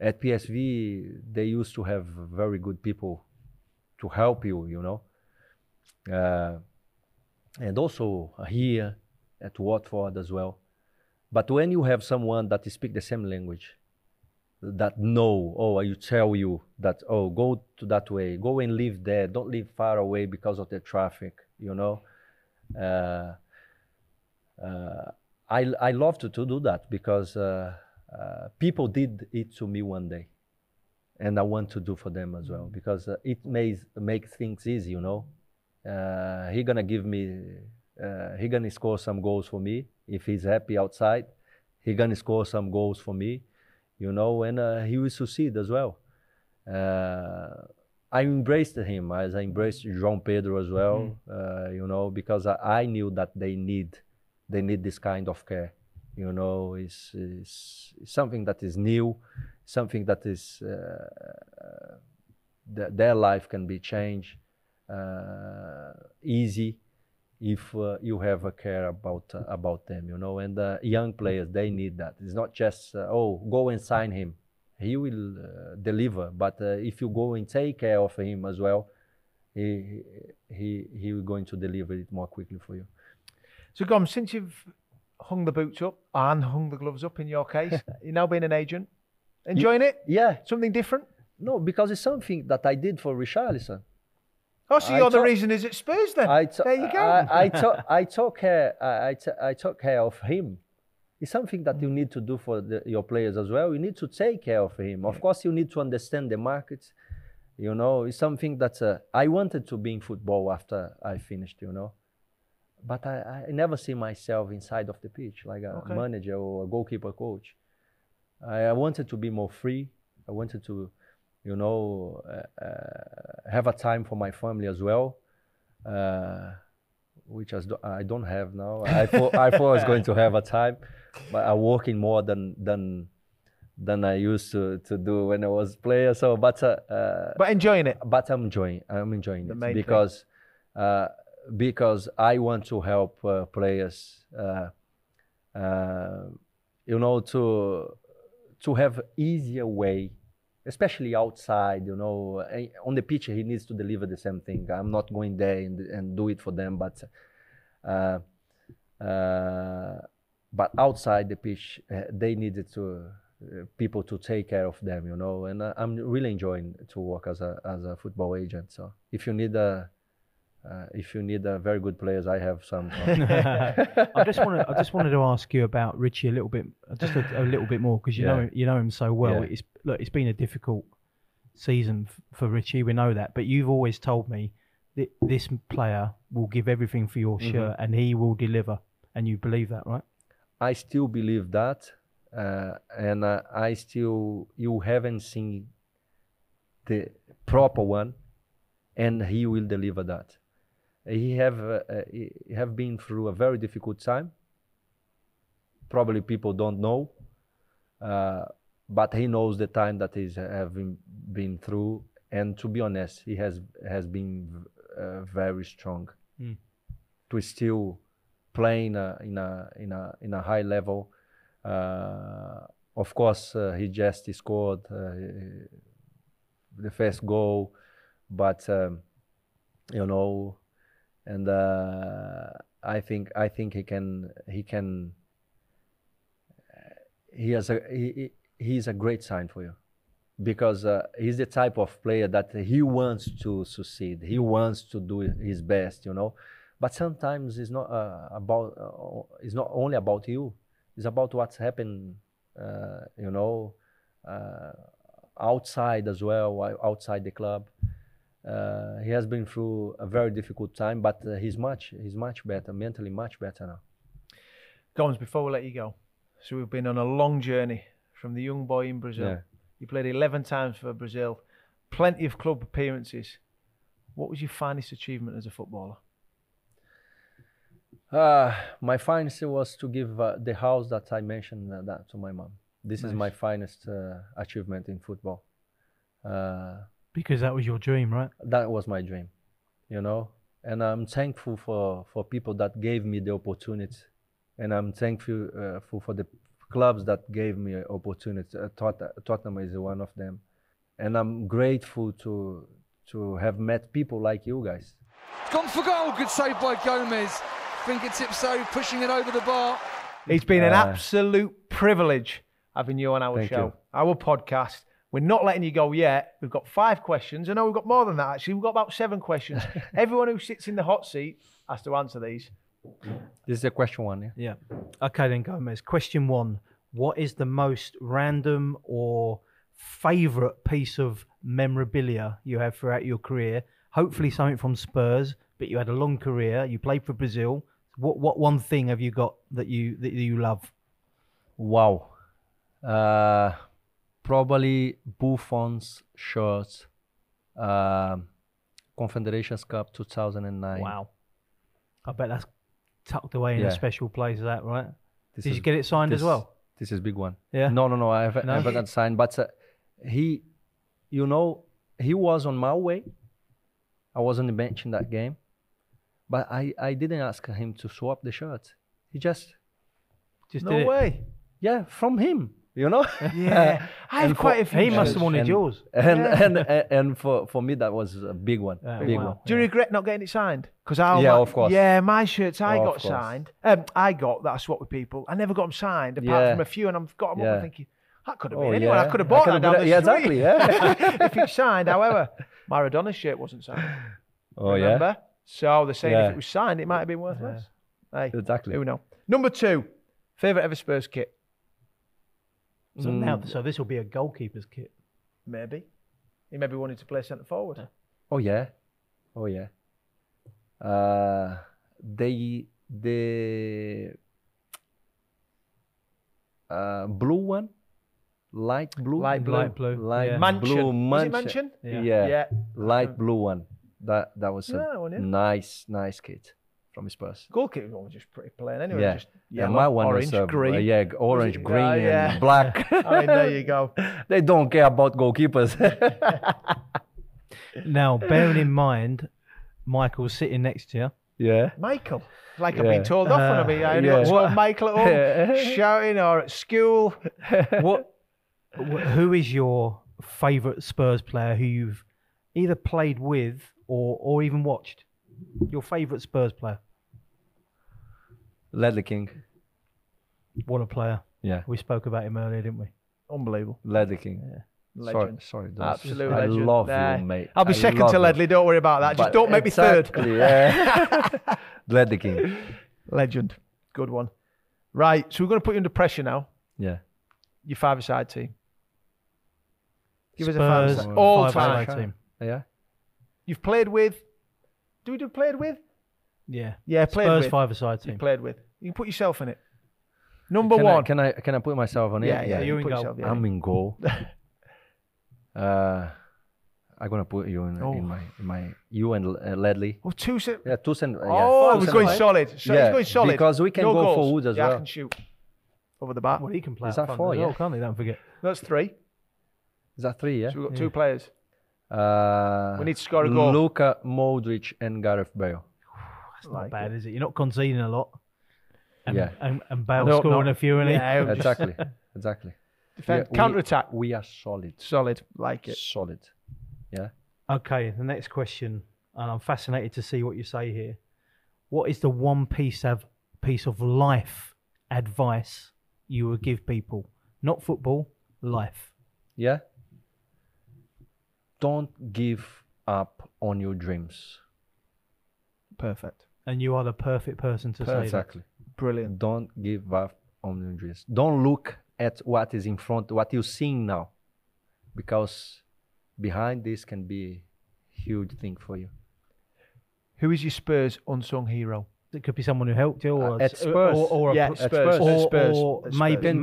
At PSV, they used to have very good people to help you, you know. And also here at Watford as well. But when you have someone that speaks the same language, that you tell you that, go to that way, go and live there, don't live far away because of the traffic, you know. I love to do that because... people did it to me one day, and I want to do for them as well, because it may make things easy, you know. He gonna score some goals for me. If he's happy outside, he gonna score some goals for me, you know, and he will succeed as well. I embraced him as I embraced João Pedro as well, you know, because I knew that they need this kind of care. You know, it's something that is new, something that is their life can be changed easy if you have a care about them. You know, and young players, they need that. It's not just go and sign him; he will deliver. But if you go and take care of him as well, he will going to deliver it more quickly for you. So, Gomes, since you've hung the boots up and hung the gloves up in your case. You're now being an agent. Enjoying it? Yeah. Something different? No, because it's something that I did for Richarlison. Oh, so the reason is at Spurs then? There you go. I took care of him. It's something that you need to do for your players as well. You need to take care of him. Of course, you need to understand the markets. You know, it's something that I wanted to be in football after I finished, you know. But I never see myself inside of the pitch, like a manager or a goalkeeper coach. I wanted to be more free. I wanted to, you know, have a time for my family as well, which I don't have now. I thought I was going to have a time, but I'm working more than than I used to do when I was player. So, but enjoying it. But I'm enjoying it because I want to help players. To have easier way, especially outside. You know, on the pitch he needs to deliver the same thing. I'm not going there and do it for them, but outside the pitch, they needed to. People to take care of them, you know, and I'm really enjoying to work as a football agent. So if you need a very good players, I have some. I just wanted to ask you about Richie a little bit, just a little bit more, because you know him so well. Yeah. It's been a difficult season for Richie. We know that, but you've always told me that this player will give everything for your shirt, mm-hmm. and he will deliver, and you believe that, right? I still believe that. And I still, you haven't seen the proper one, and he will deliver that. He have been through a very difficult time. Probably people don't know, but he knows the time that he's having been through. And to be honest, he has been very strong. Mm. To still playing in a high level. Of course, he just scored the first goal, but I think he can. He's a great sign for you, because he's the type of player that he wants to succeed. He wants to do his best, you know. But sometimes it's not it's not only about you. It's about what's happened, outside as well, outside the club. He has been through a very difficult time, but he's much better, mentally much better now. Gomes, before we let you go, so we've been on a long journey from the young boy in Brazil. Yeah. You played 11 times for Brazil, plenty of club appearances. What was your finest achievement as a footballer? My finest was to give the house that I mentioned that to my mom. This nice. Is my finest achievement in football. Because that was your dream, right? That was my dream, you know. And I'm thankful for people that gave me the opportunity. And I'm thankful for the clubs that gave me opportunity. Tottenham is one of them. And I'm grateful to have met people like you guys. It's gone for goal. Good save by Gomes. Fingertips, so pushing it over the bar. It's been an absolute privilege having you on our show, our podcast. We're not letting you go yet. We've got 5 questions. I know we've got more than that, actually. We've got about 7 questions. Everyone who sits in the hot seat has to answer these. This is a question 1, yeah? Yeah. Okay, then, Gomes. Question 1. What is the most random or favourite piece of memorabilia you have throughout your career? Hopefully something from Spurs, but you had a long career. You played for Brazil. What one thing have you got that you love? Wow, probably Buffon's shirts, Confederations Cup 2009. Wow, I bet that's tucked away in a special place. Is that right? Did you get it signed as well? This is a big one. Yeah. No, I haven't ever got signed. But he was on my way. I was on the bench in that game, but I didn't ask him to swap the shirt. He just no way. It. Yeah, from him, you know. Yeah, I have quite a few. He must have wanted yours. And for me that was a big one. Big one. Do you regret not getting it signed? Because of course. Yeah, my shirts got signed. I got that I swapped with people. I never got them signed apart from a few, and I've got them up. I'm thinking that could have been anyone. I could have bought that down the street. Yeah, exactly. Yeah. If it's signed, however. Maradona's shirt wasn't signed. Remember? So they're saying if it was signed, it might have been worth less. Hey, exactly. Who knows? Number 2, favourite ever Spurs kit. So now, so this will be a goalkeeper's kit. Maybe. He maybe wanted to play centre forward. Yeah. Oh yeah. The blue one. Light blue. Mansion. Was it Mansion? Yeah. Light blue one. That was a nice kit from his purse. Goalkeeper one was just pretty plain anyway. Yeah, just yellow, my one orange, was green. Yeah, orange, green, and black. I mean, there you go. They don't care about goalkeepers. Now, bearing in mind, Michael's sitting next to you. Yeah. Michael. Like I've been told off when I've been Michael at home shouting or at school. Who is your favourite Spurs player who you've either played with or even watched? Your favourite Spurs player? Ledley King. What a player. Yeah. We spoke about him earlier, didn't we? Unbelievable. Ledley King. Yeah. Legend. Sorry. Absolute legend. I love you, mate. I'll be second to Ledley. Don't worry about that. But just don't make me third. Yeah. Ledley King. Legend. Good one. Right. So we're going to put you under pressure now. Yeah. Your five-a-side team. Give Spurs, us a five-a-side. All five-a-side team. Yeah. You've played with... Do we do played with? Yeah. Yeah, played Spurs with. Spurs five-a-side team. You played with. You can put yourself in it. Number one. Can I put myself on it? Yeah, you're in goal. I'm in goal. I'm going to put you in my you and Ledley. Oh, two cent. Yeah, 2 cent. Oh, he's going solid. So yeah, he's going solid. Because we can go for Wood as well. Yeah, I can shoot. Over the bat. Well, he can play. Is that four? Yeah. Can't he? Don't forget. That's three. Is that three, yeah? So we've got two players. We need to score a goal. Luka, Modric and Gareth Bale. That's not bad, is it? You're not conceding a lot. And Bale scoring a few, isn't he? Exactly. Defend, counter-attack. We are solid. Solid. Like it. Solid. Yeah. Okay, the next question, and I'm fascinated to see what you say here. What is the one piece of life advice you would give people? Not football, life. Yeah. Don't give up on your dreams. Perfect. And you are the perfect person to say that. Exactly. Brilliant. Don't give up on your dreams. Don't look at what is in front, what you're seeing now, because behind this can be a huge thing for you. Who is your Spurs unsung hero? It could be someone who helped you, or at Spurs, or maybe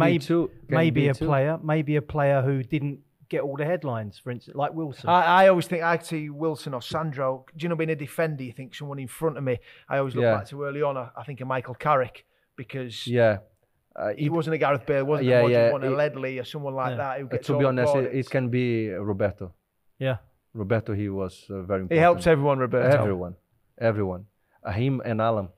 a player, who didn't get all the headlines, for instance, like Wilson. I always think, I see Wilson or Sandro. Do you know, being a defender, you think someone in front of me. I always look back to early on. I think of Michael Carrick, because he wasn't a Gareth Bale, wasn't he? Wasn't a Ledley or someone like that. Who gets to be honest, it can be Roberto. Yeah, Roberto. He was very important. He helps everyone, Roberto. Everyone. Him and Alan.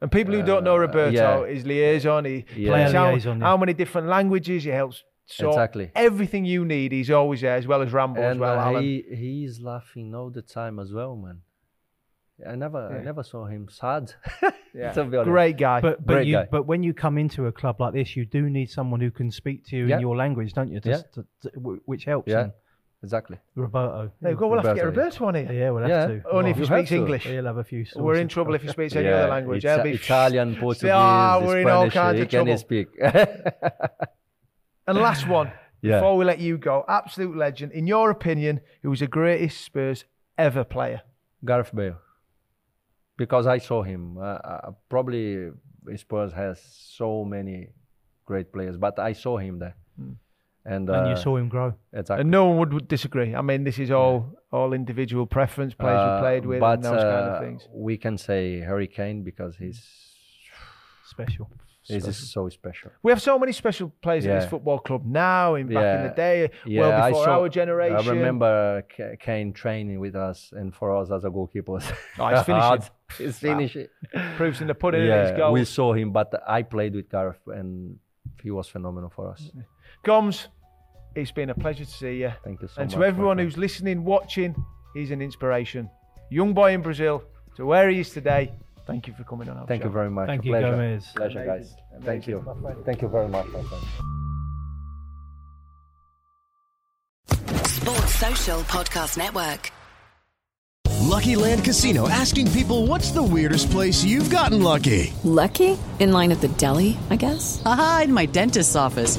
And people who don't know Roberto, his liaison. He plays how many different languages. He helps. So everything you need, he's always there, as well as Rambo, and as well. Alan. He's laughing all the time as well, man. I never saw him sad. Great guy. But when you come into a club like this, you do need someone who can speak to you in your language, don't you? Which helps. Yeah, exactly. Roberto. There we go. We'll have to get Roberto on here. Yeah, we'll have to. Only if he speaks English. He'll have a few. We're in trouble if he speaks any other language. Italian, Portuguese, we're in all kinds of trouble. He can speak. And last one, before we let you go, absolute legend. In your opinion, who was the greatest Spurs ever player? Gareth Bale. Because I saw him. Probably Spurs has so many great players, but I saw him there. Mm. And you saw him grow. Exactly. And no one would disagree. I mean, this is all individual preference, players you played with, and those kind of things. We can say Harry Kane, because he's... special. This is so special. We have so many special players in this football club now, back in the day, well before our generation. I remember Kane training with us and for us as a goalkeeper. Oh, he's finishing. He's finishing. Proofs in the pudding in his goal. We saw him, but I played with Gareth and he was phenomenal for us. Gomes, it's been a pleasure to see you. Thank you so much. And to everyone who's listening, watching, he's an inspiration. Young boy in Brazil to where he is today. Thank you for coming on. Thank you very much. Thank you, Gomes. Pleasure, guys. Thank you. Thank you very much. Sports Social Podcast Network. Lucky Land Casino asking people, what's the weirdest place you've gotten lucky? Lucky? In line at the deli, I guess? Aha, in my dentist's office.